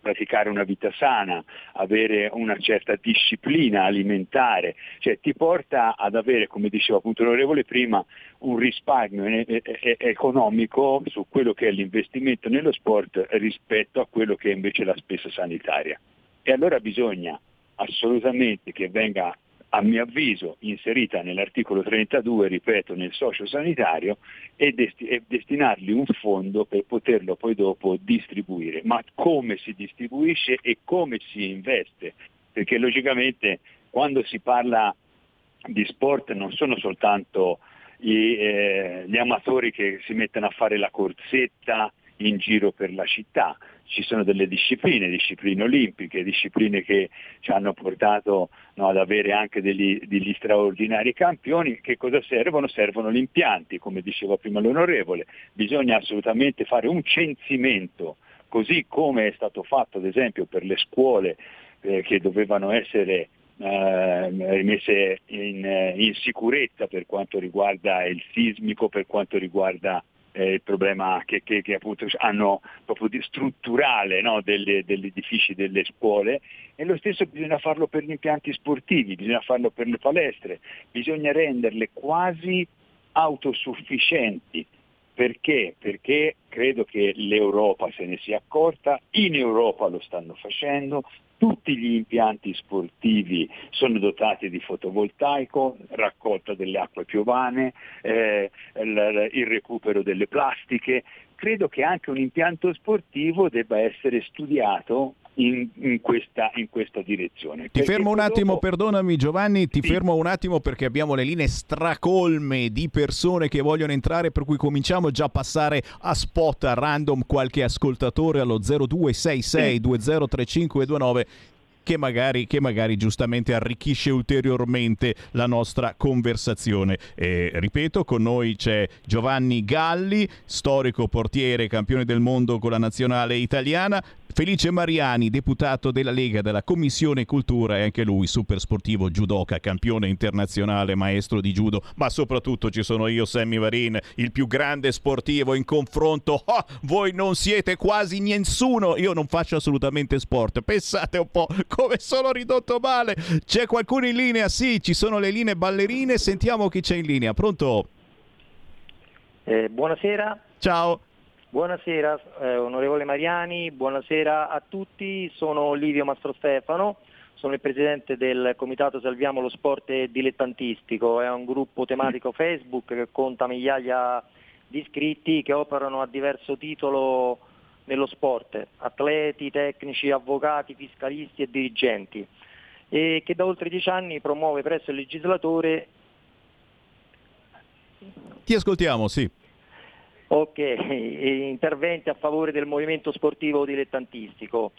praticare una vita sana, avere una certa disciplina alimentare, cioè ti porta ad avere, come diceva appunto l'onorevole prima, un risparmio economico su quello che è l'investimento nello sport rispetto a quello che è invece la spesa sanitaria. E allora bisogna assolutamente che venga, a mio avviso, inserita nell'articolo 32, ripeto, nel sociosanitario, e destinargli un fondo per poterlo poi dopo distribuire. Ma come si distribuisce e come si investe? Perché logicamente quando si parla di sport non sono soltanto gli amatori che si mettono a fare la corsetta in giro per la città, ci sono delle discipline olimpiche, discipline che ci hanno portato ad avere anche degli straordinari campioni. Che cosa servono? Servono gli impianti, come diceva prima l'onorevole. Bisogna assolutamente fare un censimento, così come è stato fatto ad esempio per le scuole che dovevano essere rimesse in sicurezza per quanto riguarda il sismico, per quanto riguarda il problema che appunto hanno proprio di strutturale, no, degli edifici delle scuole. E lo stesso bisogna farlo per gli impianti sportivi, bisogna farlo per le palestre, bisogna renderle quasi autosufficienti. Perché? Perché credo che l'Europa se ne sia accorta, in Europa lo stanno facendo, tutti gli impianti sportivi sono dotati di fotovoltaico, raccolta delle acque piovane, il recupero delle plastiche. Credo che anche un impianto sportivo debba essere studiato in questa direzione. Ti fermo un attimo, dopo... perdonami Giovanni, ti fermo un attimo perché abbiamo le linee stracolme di persone che vogliono entrare, per cui cominciamo già a passare a spot a random qualche ascoltatore allo 0266203529 che magari giustamente arricchisce ulteriormente la nostra conversazione. Ripeto, con noi c'è Giovanni Galli, storico portiere, campione del mondo con la nazionale italiana, Felice Mariani, deputato della Lega della Commissione Cultura e anche lui super sportivo, judoka, campione internazionale, maestro di judo, ma soprattutto ci sono io, Sammy Varin, il più grande sportivo in confronto. Oh, voi non siete quasi nessuno, io non faccio assolutamente sport, pensate un po' come sono ridotto male. C'è qualcuno in linea? Sì, ci sono le linee ballerine, sentiamo chi c'è in linea. Pronto? Buonasera. Ciao. Buonasera onorevole Mariani, buonasera a tutti, sono Livio Mastrostefano, sono il presidente del comitato Salviamo lo Sport Dilettantistico, è un gruppo tematico Facebook che conta migliaia di iscritti che operano a diverso titolo nello sport, atleti, tecnici, avvocati, fiscalisti e dirigenti, e che da oltre 10 anni promuove presso il legislatore. Ti ascoltiamo, sì. Ok, interventi a favore del movimento sportivo dilettantistico.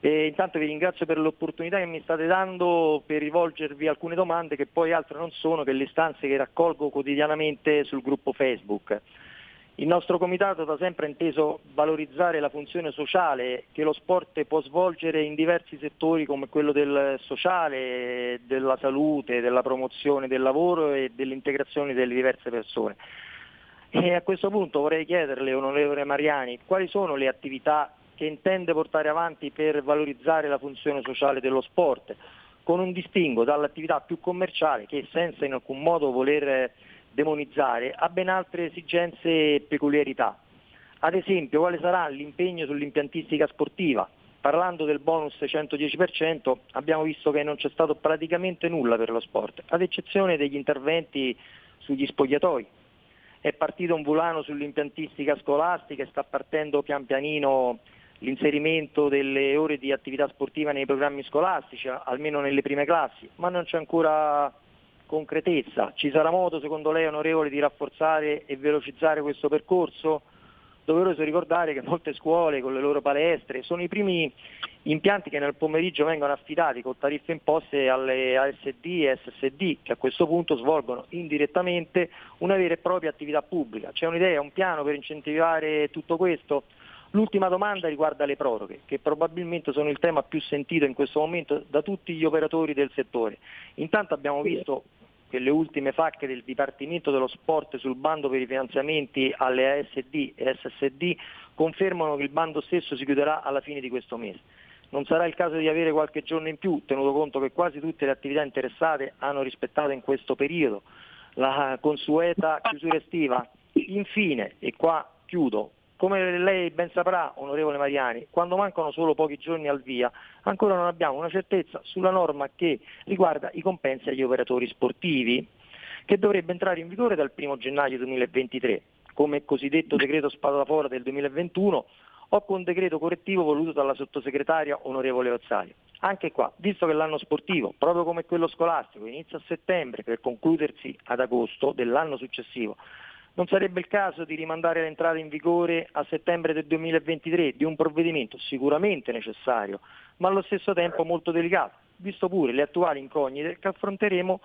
E intanto vi ringrazio per l'opportunità che mi state dando per rivolgervi alcune domande che poi altro non sono che le istanze che raccolgo quotidianamente sul gruppo Facebook. Il nostro comitato da sempre ha inteso valorizzare la funzione sociale che lo sport può svolgere in diversi settori come quello del sociale, della salute, della promozione del lavoro e dell'integrazione delle diverse persone. E a questo punto vorrei chiederle, onorevole Mariani, quali sono le attività che intende portare avanti per valorizzare la funzione sociale dello sport, con un distinguo dall'attività più commerciale che, senza in alcun modo voler demonizzare, ha ben altre esigenze e peculiarità. Ad esempio, quale sarà l'impegno sull'impiantistica sportiva? Parlando del bonus 110%, abbiamo visto che non c'è stato praticamente nulla per lo sport, ad eccezione degli interventi sugli spogliatoi. È partito un volano sull'impiantistica scolastica e sta partendo pian pianino l'inserimento delle ore di attività sportiva nei programmi scolastici, almeno nelle prime classi, ma non c'è ancora concretezza. Ci sarà modo, secondo lei, onorevole, di rafforzare e velocizzare questo percorso? Doveroso ricordare che molte scuole con le loro palestre sono i primi impianti che nel pomeriggio vengono affidati con tariffe imposte alle ASD e SSD, che a questo punto svolgono indirettamente una vera e propria attività pubblica. C'è un'idea, un piano per incentivare tutto questo? L'ultima domanda riguarda le proroghe, che probabilmente sono il tema più sentito in questo momento da tutti gli operatori del settore. Intanto abbiamo visto che le ultime facche del Dipartimento dello Sport sul bando per i finanziamenti alle ASD e SSD confermano che il bando stesso si chiuderà alla fine di questo mese. Non sarà il caso di avere qualche giorno in più, tenuto conto che quasi tutte le attività interessate hanno rispettato in questo periodo la consueta chiusura estiva. Infine, e qua chiudo, come lei ben saprà, onorevole Mariani, quando mancano solo pochi giorni al via, ancora non abbiamo una certezza sulla norma che riguarda i compensi agli operatori sportivi, che dovrebbe entrare in vigore dal 1 gennaio 2023. Come cosiddetto decreto Spadafora del 2021, o con decreto correttivo voluto dalla sottosegretaria onorevole Ozzali. Anche qua, visto che l'anno sportivo, proprio come quello scolastico, inizia a settembre per concludersi ad agosto dell'anno successivo, non sarebbe il caso di rimandare l'entrata in vigore a settembre del 2023 di un provvedimento sicuramente necessario, ma allo stesso tempo molto delicato, visto pure le attuali incognite che affronteremo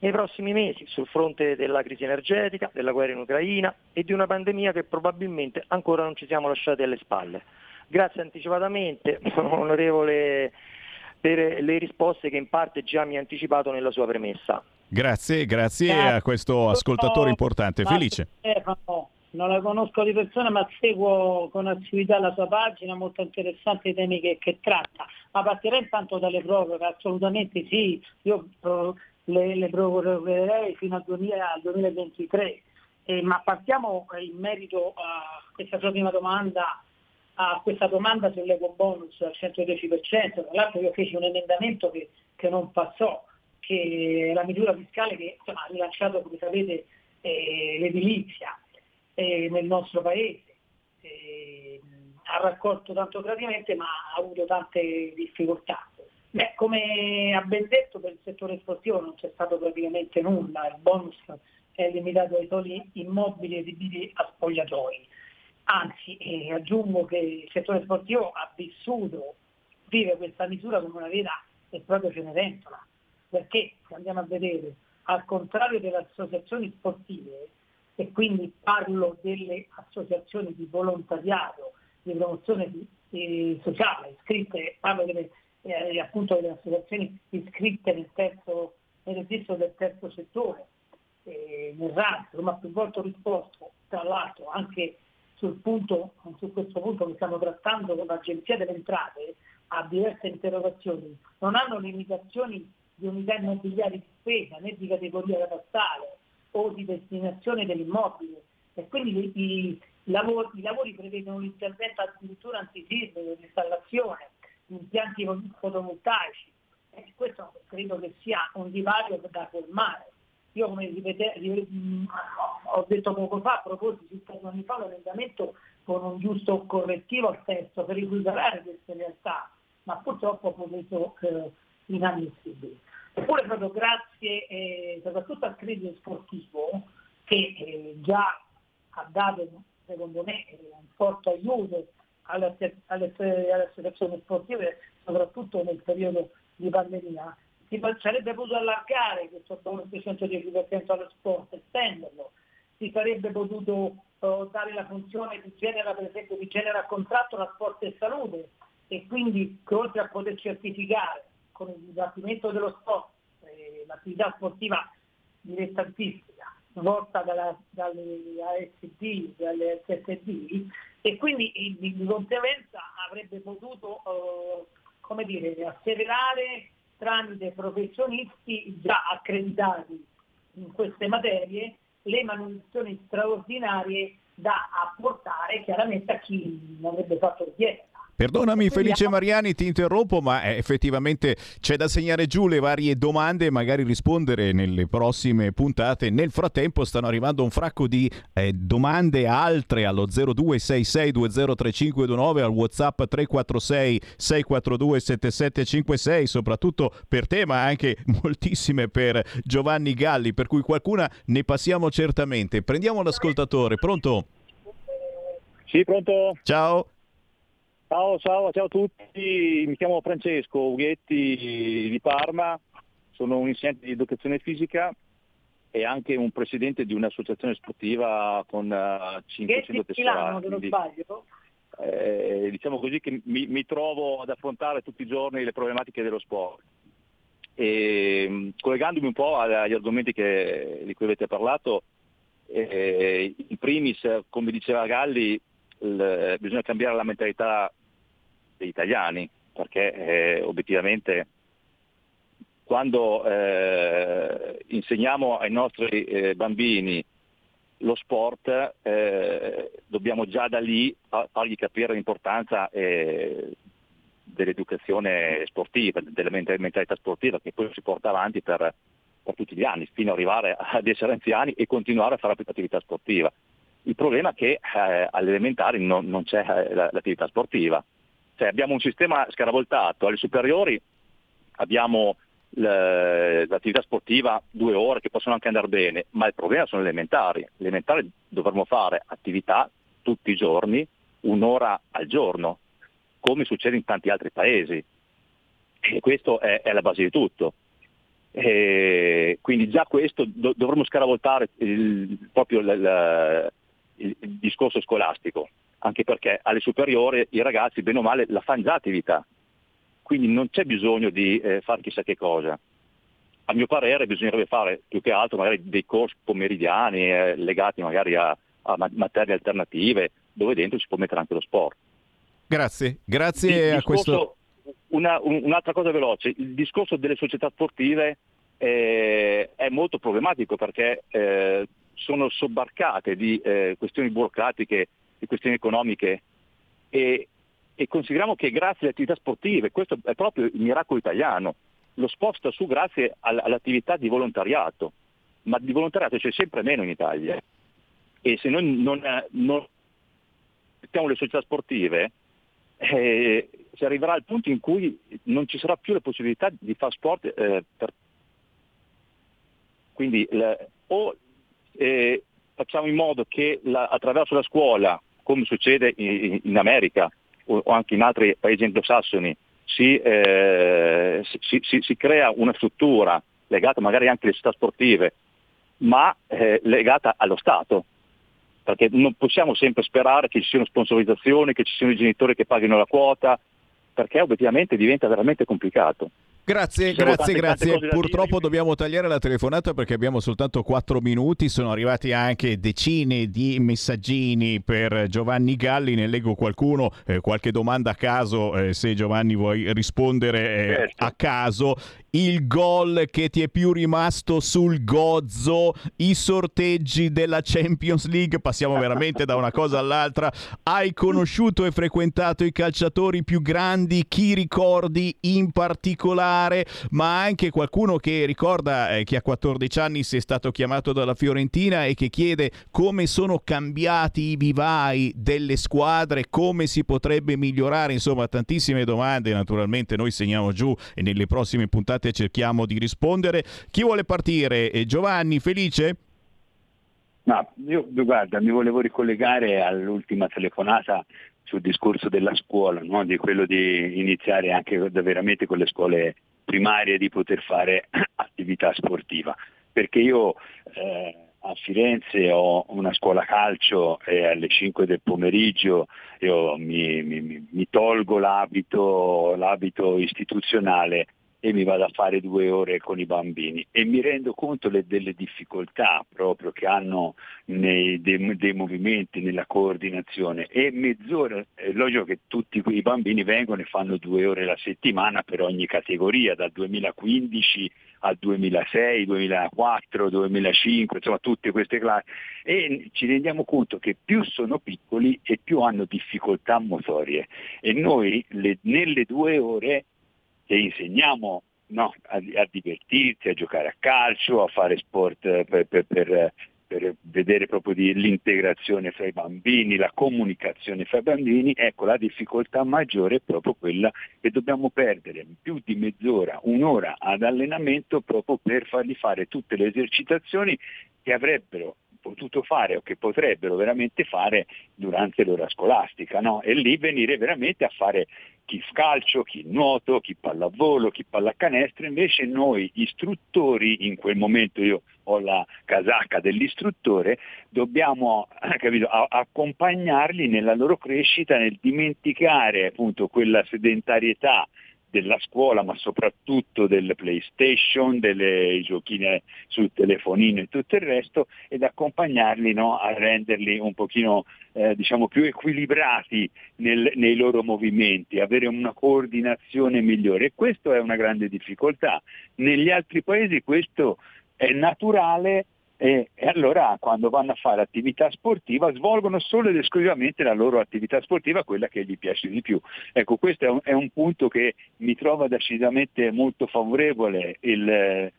nei prossimi mesi sul fronte della crisi energetica, della guerra in Ucraina e di una pandemia che probabilmente ancora non ci siamo lasciati alle spalle. Grazie anticipatamente, onorevole, per le risposte che in parte già mi ha anticipato nella sua premessa. Grazie a questo ascoltatore importante. Felice. Non la conosco di persona, ma seguo con attività la sua pagina, molto interessante i temi che tratta. Ma partirei intanto dalle proroghe, assolutamente sì, io le prorogherei fino al 2023, ma partiamo in merito a questa sua prima domanda, a questa domanda sull'ecobonus al 110%, tra l'altro io feci un emendamento che non passò, che la misura fiscale che insomma, ha rilanciato, come sapete, l'edilizia nel nostro paese, ha raccolto tanto gradimento ma ha avuto tante difficoltà. Beh, come ha ben detto, per il settore sportivo non c'è stato praticamente nulla, il bonus è limitato ai soli immobili adibiti a spogliatoi. Anzi, aggiungo che il settore sportivo ha vive questa misura come una vera e propria Cenerentola, perché se andiamo a vedere, al contrario delle associazioni sportive, e quindi parlo delle associazioni di volontariato, di promozione sociale, iscritte, parlo delle appunto delle associazioni iscritte nel registro del terzo settore, nel RAS, come ha più volte risposto, tra l'altro anche su questo punto che stiamo trattando con l'Agenzia delle Entrate, a diverse interrogazioni, non hanno limitazioni di unità immobiliari di spesa, né di categoria catastale o di destinazione dell'immobile, e quindi i lavori prevedono l'intervento addirittura antisismico, l'installazione impianti fotovoltaici, e questo credo che sia un divario da colmare. Io, come ho detto poco fa, proposi 50 anni fa un emendamento con un giusto correttivo al testo per recuperare queste realtà, ma purtroppo ho reso inammissibili. Eppure proprio grazie soprattutto al credito sportivo, che già ha dato, secondo me, un forte aiuto alle associazioni sportive, soprattutto nel periodo di pandemia, si sarebbe potuto allargare questo 110% allo sport, estenderlo, si sarebbe potuto dare la funzione di genera, per esempio, di genera contratto tra sport e salute, e quindi che oltre a poter certificare con il Dipartimento dello Sport l'attività sportiva dilettantistica svolta dalle ASD, dalle SSD, e quindi di conseguenza avrebbe potuto asseverare tramite professionisti già accreditati in queste materie le manutenzioni straordinarie da apportare chiaramente a chi non avrebbe fatto richiesta. Perdonami Felice Mariani, ti interrompo, ma effettivamente c'è da segnare giù le varie domande e magari rispondere nelle prossime puntate. Nel frattempo stanno arrivando un fracco di domande altre allo 0266203529, al WhatsApp 346 642 7756, soprattutto per te, ma anche moltissime per Giovanni Galli, per cui qualcuna ne passiamo certamente. Prendiamo l'ascoltatore, pronto? Sì, pronto. Ciao. Ciao a tutti, mi chiamo Francesco Ughetti di Parma, sono un insegnante di educazione fisica e anche un presidente di un'associazione sportiva con 500 tesserati. Non sbaglio. Diciamo così che mi trovo ad affrontare tutti i giorni le problematiche dello sport. E collegandomi un po' agli argomenti di cui avete parlato, in primis, come diceva Galli, bisogna cambiare la mentalità degli italiani, perché obiettivamente quando insegniamo ai nostri bambini lo sport, dobbiamo già da lì fargli capire l'importanza dell'educazione sportiva, della mentalità sportiva, che poi si porta avanti per tutti gli anni, fino ad arrivare ad essere anziani e continuare a fare attività sportiva. Il problema è che alle elementari non c'è l'attività sportiva. Cioè, abbiamo un sistema scaravoltato. Alle superiori abbiamo l'attività sportiva 2 ore che possono anche andare bene, ma il problema sono le elementari. Le elementari dovremmo fare attività tutti i giorni, 1 ora al giorno, come succede in tanti altri paesi, e questo è la base di tutto. E quindi già questo dovremmo scaravoltare il discorso scolastico, anche perché alle superiori i ragazzi bene o male la fanno già attività, quindi non c'è bisogno di fare chissà che cosa. A mio parere bisognerebbe fare più che altro magari dei corsi pomeridiani legati magari a materie alternative, dove dentro si può mettere anche lo sport. Grazie a questo. Un'altra cosa veloce, il discorso delle società sportive è molto problematico, perché sono sobbarcate di questioni burocratiche, di questioni economiche, e consideriamo che grazie alle attività sportive, questo è proprio il miracolo italiano, lo sport sta su grazie all'attività di volontariato, ma di volontariato c'è sempre meno in Italia, e se noi non mettiamo le società sportive, si arriverà al punto in cui non ci sarà più la possibilità di fare sport, quindi facciamo in modo che attraverso la scuola, come succede in America o anche in altri paesi anglosassoni, si crea una struttura legata magari anche alle città sportive, ma legata allo Stato, perché non possiamo sempre sperare che ci siano sponsorizzazioni, che ci siano i genitori che paghino la quota, perché obiettivamente diventa veramente complicato. Grazie. Purtroppo dobbiamo tagliare la telefonata perché abbiamo soltanto 4 minuti. Sono arrivati anche decine di messaggini per Giovanni Galli. Ne leggo qualcuno, qualche domanda a caso, se Giovanni vuoi rispondere certo. A caso. Il gol che ti è più rimasto sul gozzo, i sorteggi della Champions League, passiamo veramente da una cosa all'altra. Hai conosciuto e frequentato i calciatori più grandi, chi ricordi in particolare? Ma anche qualcuno che ricorda che a 14 anni sei stato chiamato dalla Fiorentina e che chiede come sono cambiati i vivai delle squadre, come si potrebbe migliorare. Insomma, tantissime domande, naturalmente noi segniamo giù e nelle prossime puntate cerchiamo di rispondere. Chi vuole partire? Giovanni, Felice? No, guarda, mi volevo ricollegare all'ultima telefonata sul discorso della scuola, no? Di quello di iniziare anche veramente con le scuole primarie, di poter fare attività sportiva, perché io a Firenze ho una scuola calcio e alle 5 del pomeriggio io mi tolgo l'abito istituzionale e mi vado a fare 2 ore con i bambini, e mi rendo conto delle difficoltà proprio che hanno dei movimenti, nella coordinazione, e mezz'ora è logico che tutti i bambini vengono e fanno 2 ore la settimana per ogni categoria, dal 2015 al 2006, 2004, 2005, insomma tutte queste classi, e ci rendiamo conto che più sono piccoli e più hanno difficoltà motorie, e noi nelle 2 ore che insegniamo, no, a divertirsi, a giocare a calcio, a fare sport per vedere proprio l'integrazione fra i bambini, la comunicazione fra i bambini, ecco la difficoltà maggiore è proprio quella che dobbiamo perdere più di mezz'ora, 1 ora ad allenamento proprio per fargli fare tutte le esercitazioni che avrebbero potuto fare o che potrebbero veramente fare durante l'ora scolastica, no? E lì venire veramente a fare chi calcio, chi nuoto, chi pallavolo, chi pallacanestro. Invece noi istruttori, in quel momento io ho la casacca dell'istruttore, dobbiamo, capito, accompagnarli nella loro crescita, nel dimenticare appunto quella sedentarietà della scuola, ma soprattutto del PlayStation, delle giochine sul telefonino e tutto il resto, ed accompagnarli, no, a renderli un pochino più equilibrati nei loro movimenti, avere una coordinazione migliore. E questo è una grande difficoltà. Negli altri paesi questo è naturale, e allora quando vanno a fare attività sportiva svolgono solo ed esclusivamente la loro attività sportiva, quella che gli piace di più. Ecco, questo è un punto che mi trova decisamente molto favorevole il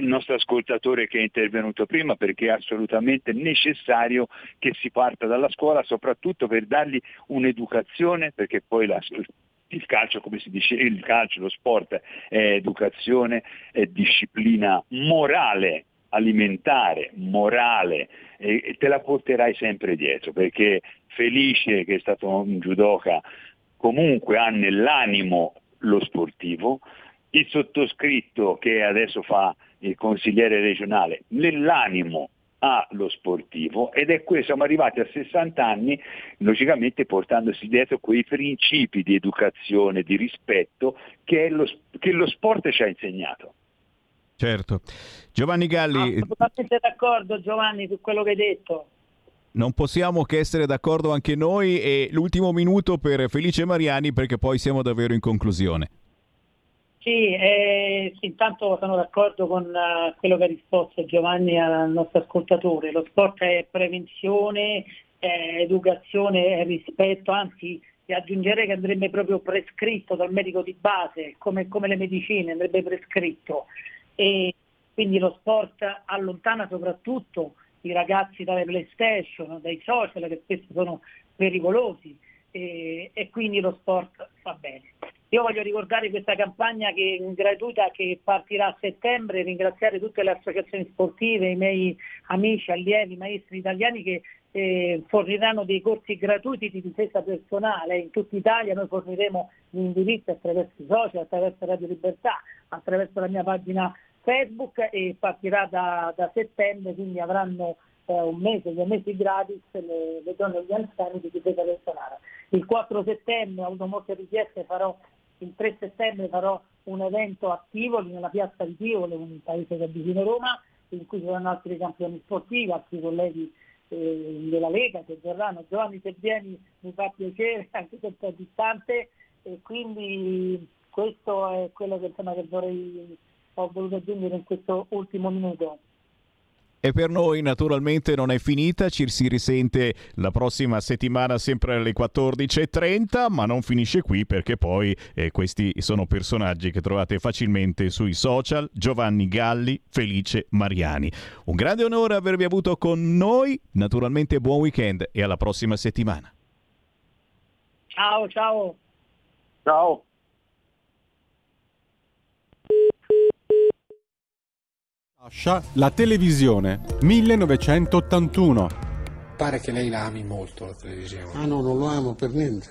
nostro ascoltatore che è intervenuto prima, perché è assolutamente necessario che si parta dalla scuola, soprattutto per dargli un'educazione, perché poi il calcio, come si dice, il calcio, lo sport è educazione, è disciplina morale, alimentare, morale, e te la porterai sempre dietro, perché Felice, che è stato un judoka, comunque ha nell'animo lo sportivo, il sottoscritto che adesso fa il consigliere regionale nell'animo ha lo sportivo, ed è questo, siamo arrivati a 60 anni logicamente portandosi dietro quei principi di educazione, di rispetto che lo sport ci ha insegnato. Certo. Giovanni Galli. Assolutamente d'accordo, Giovanni, su quello che hai detto. Non possiamo che essere d'accordo anche noi. E l'ultimo minuto per Felice Mariani, perché poi siamo davvero in conclusione. Sì, intanto sono d'accordo con quello che ha risposto Giovanni al nostro ascoltatore. Lo sport è prevenzione, è educazione, è rispetto, anzi aggiungerei che andrebbe proprio prescritto dal medico di base, come le medicine, andrebbe prescritto. E quindi lo sport allontana soprattutto i ragazzi dalle PlayStation, dai social che spesso sono pericolosi, e quindi lo sport fa bene. Io voglio ricordare questa campagna gratuita che partirà a settembre, ringraziare tutte le associazioni sportive, i miei amici, allievi, maestri italiani che forniranno dei corsi gratuiti di difesa personale in tutta Italia. Noi forniremo gli indirizzi attraverso i social, attraverso Radio Libertà, attraverso la mia pagina Facebook, e partirà da settembre, quindi avranno un mese, 2 mesi gratis le donne e gli anziani di difesa personale. Il 4 settembre, avuto molte richieste, il 3 settembre farò un evento a Tivoli, nella piazza di Tivoli, un paese che è vicino Roma, in cui ci saranno altri campioni sportivi, altri colleghi della Lega che verranno. Giovanni, se vieni mi fa piacere, anche se è distante, e quindi questo è quello che ho voluto aggiungere in questo ultimo minuto. E per noi naturalmente non è finita, ci si risente la prossima settimana sempre alle 14.30, ma non finisce qui, perché poi questi sono personaggi che trovate facilmente sui social: Giovanni Galli, Felice Mariani. Un grande onore avervi avuto con noi, naturalmente buon weekend e alla prossima settimana. Ciao, ciao. Ciao. Lascia la televisione, 1981. Pare che lei la ami molto la televisione. Ah no, non lo amo per niente.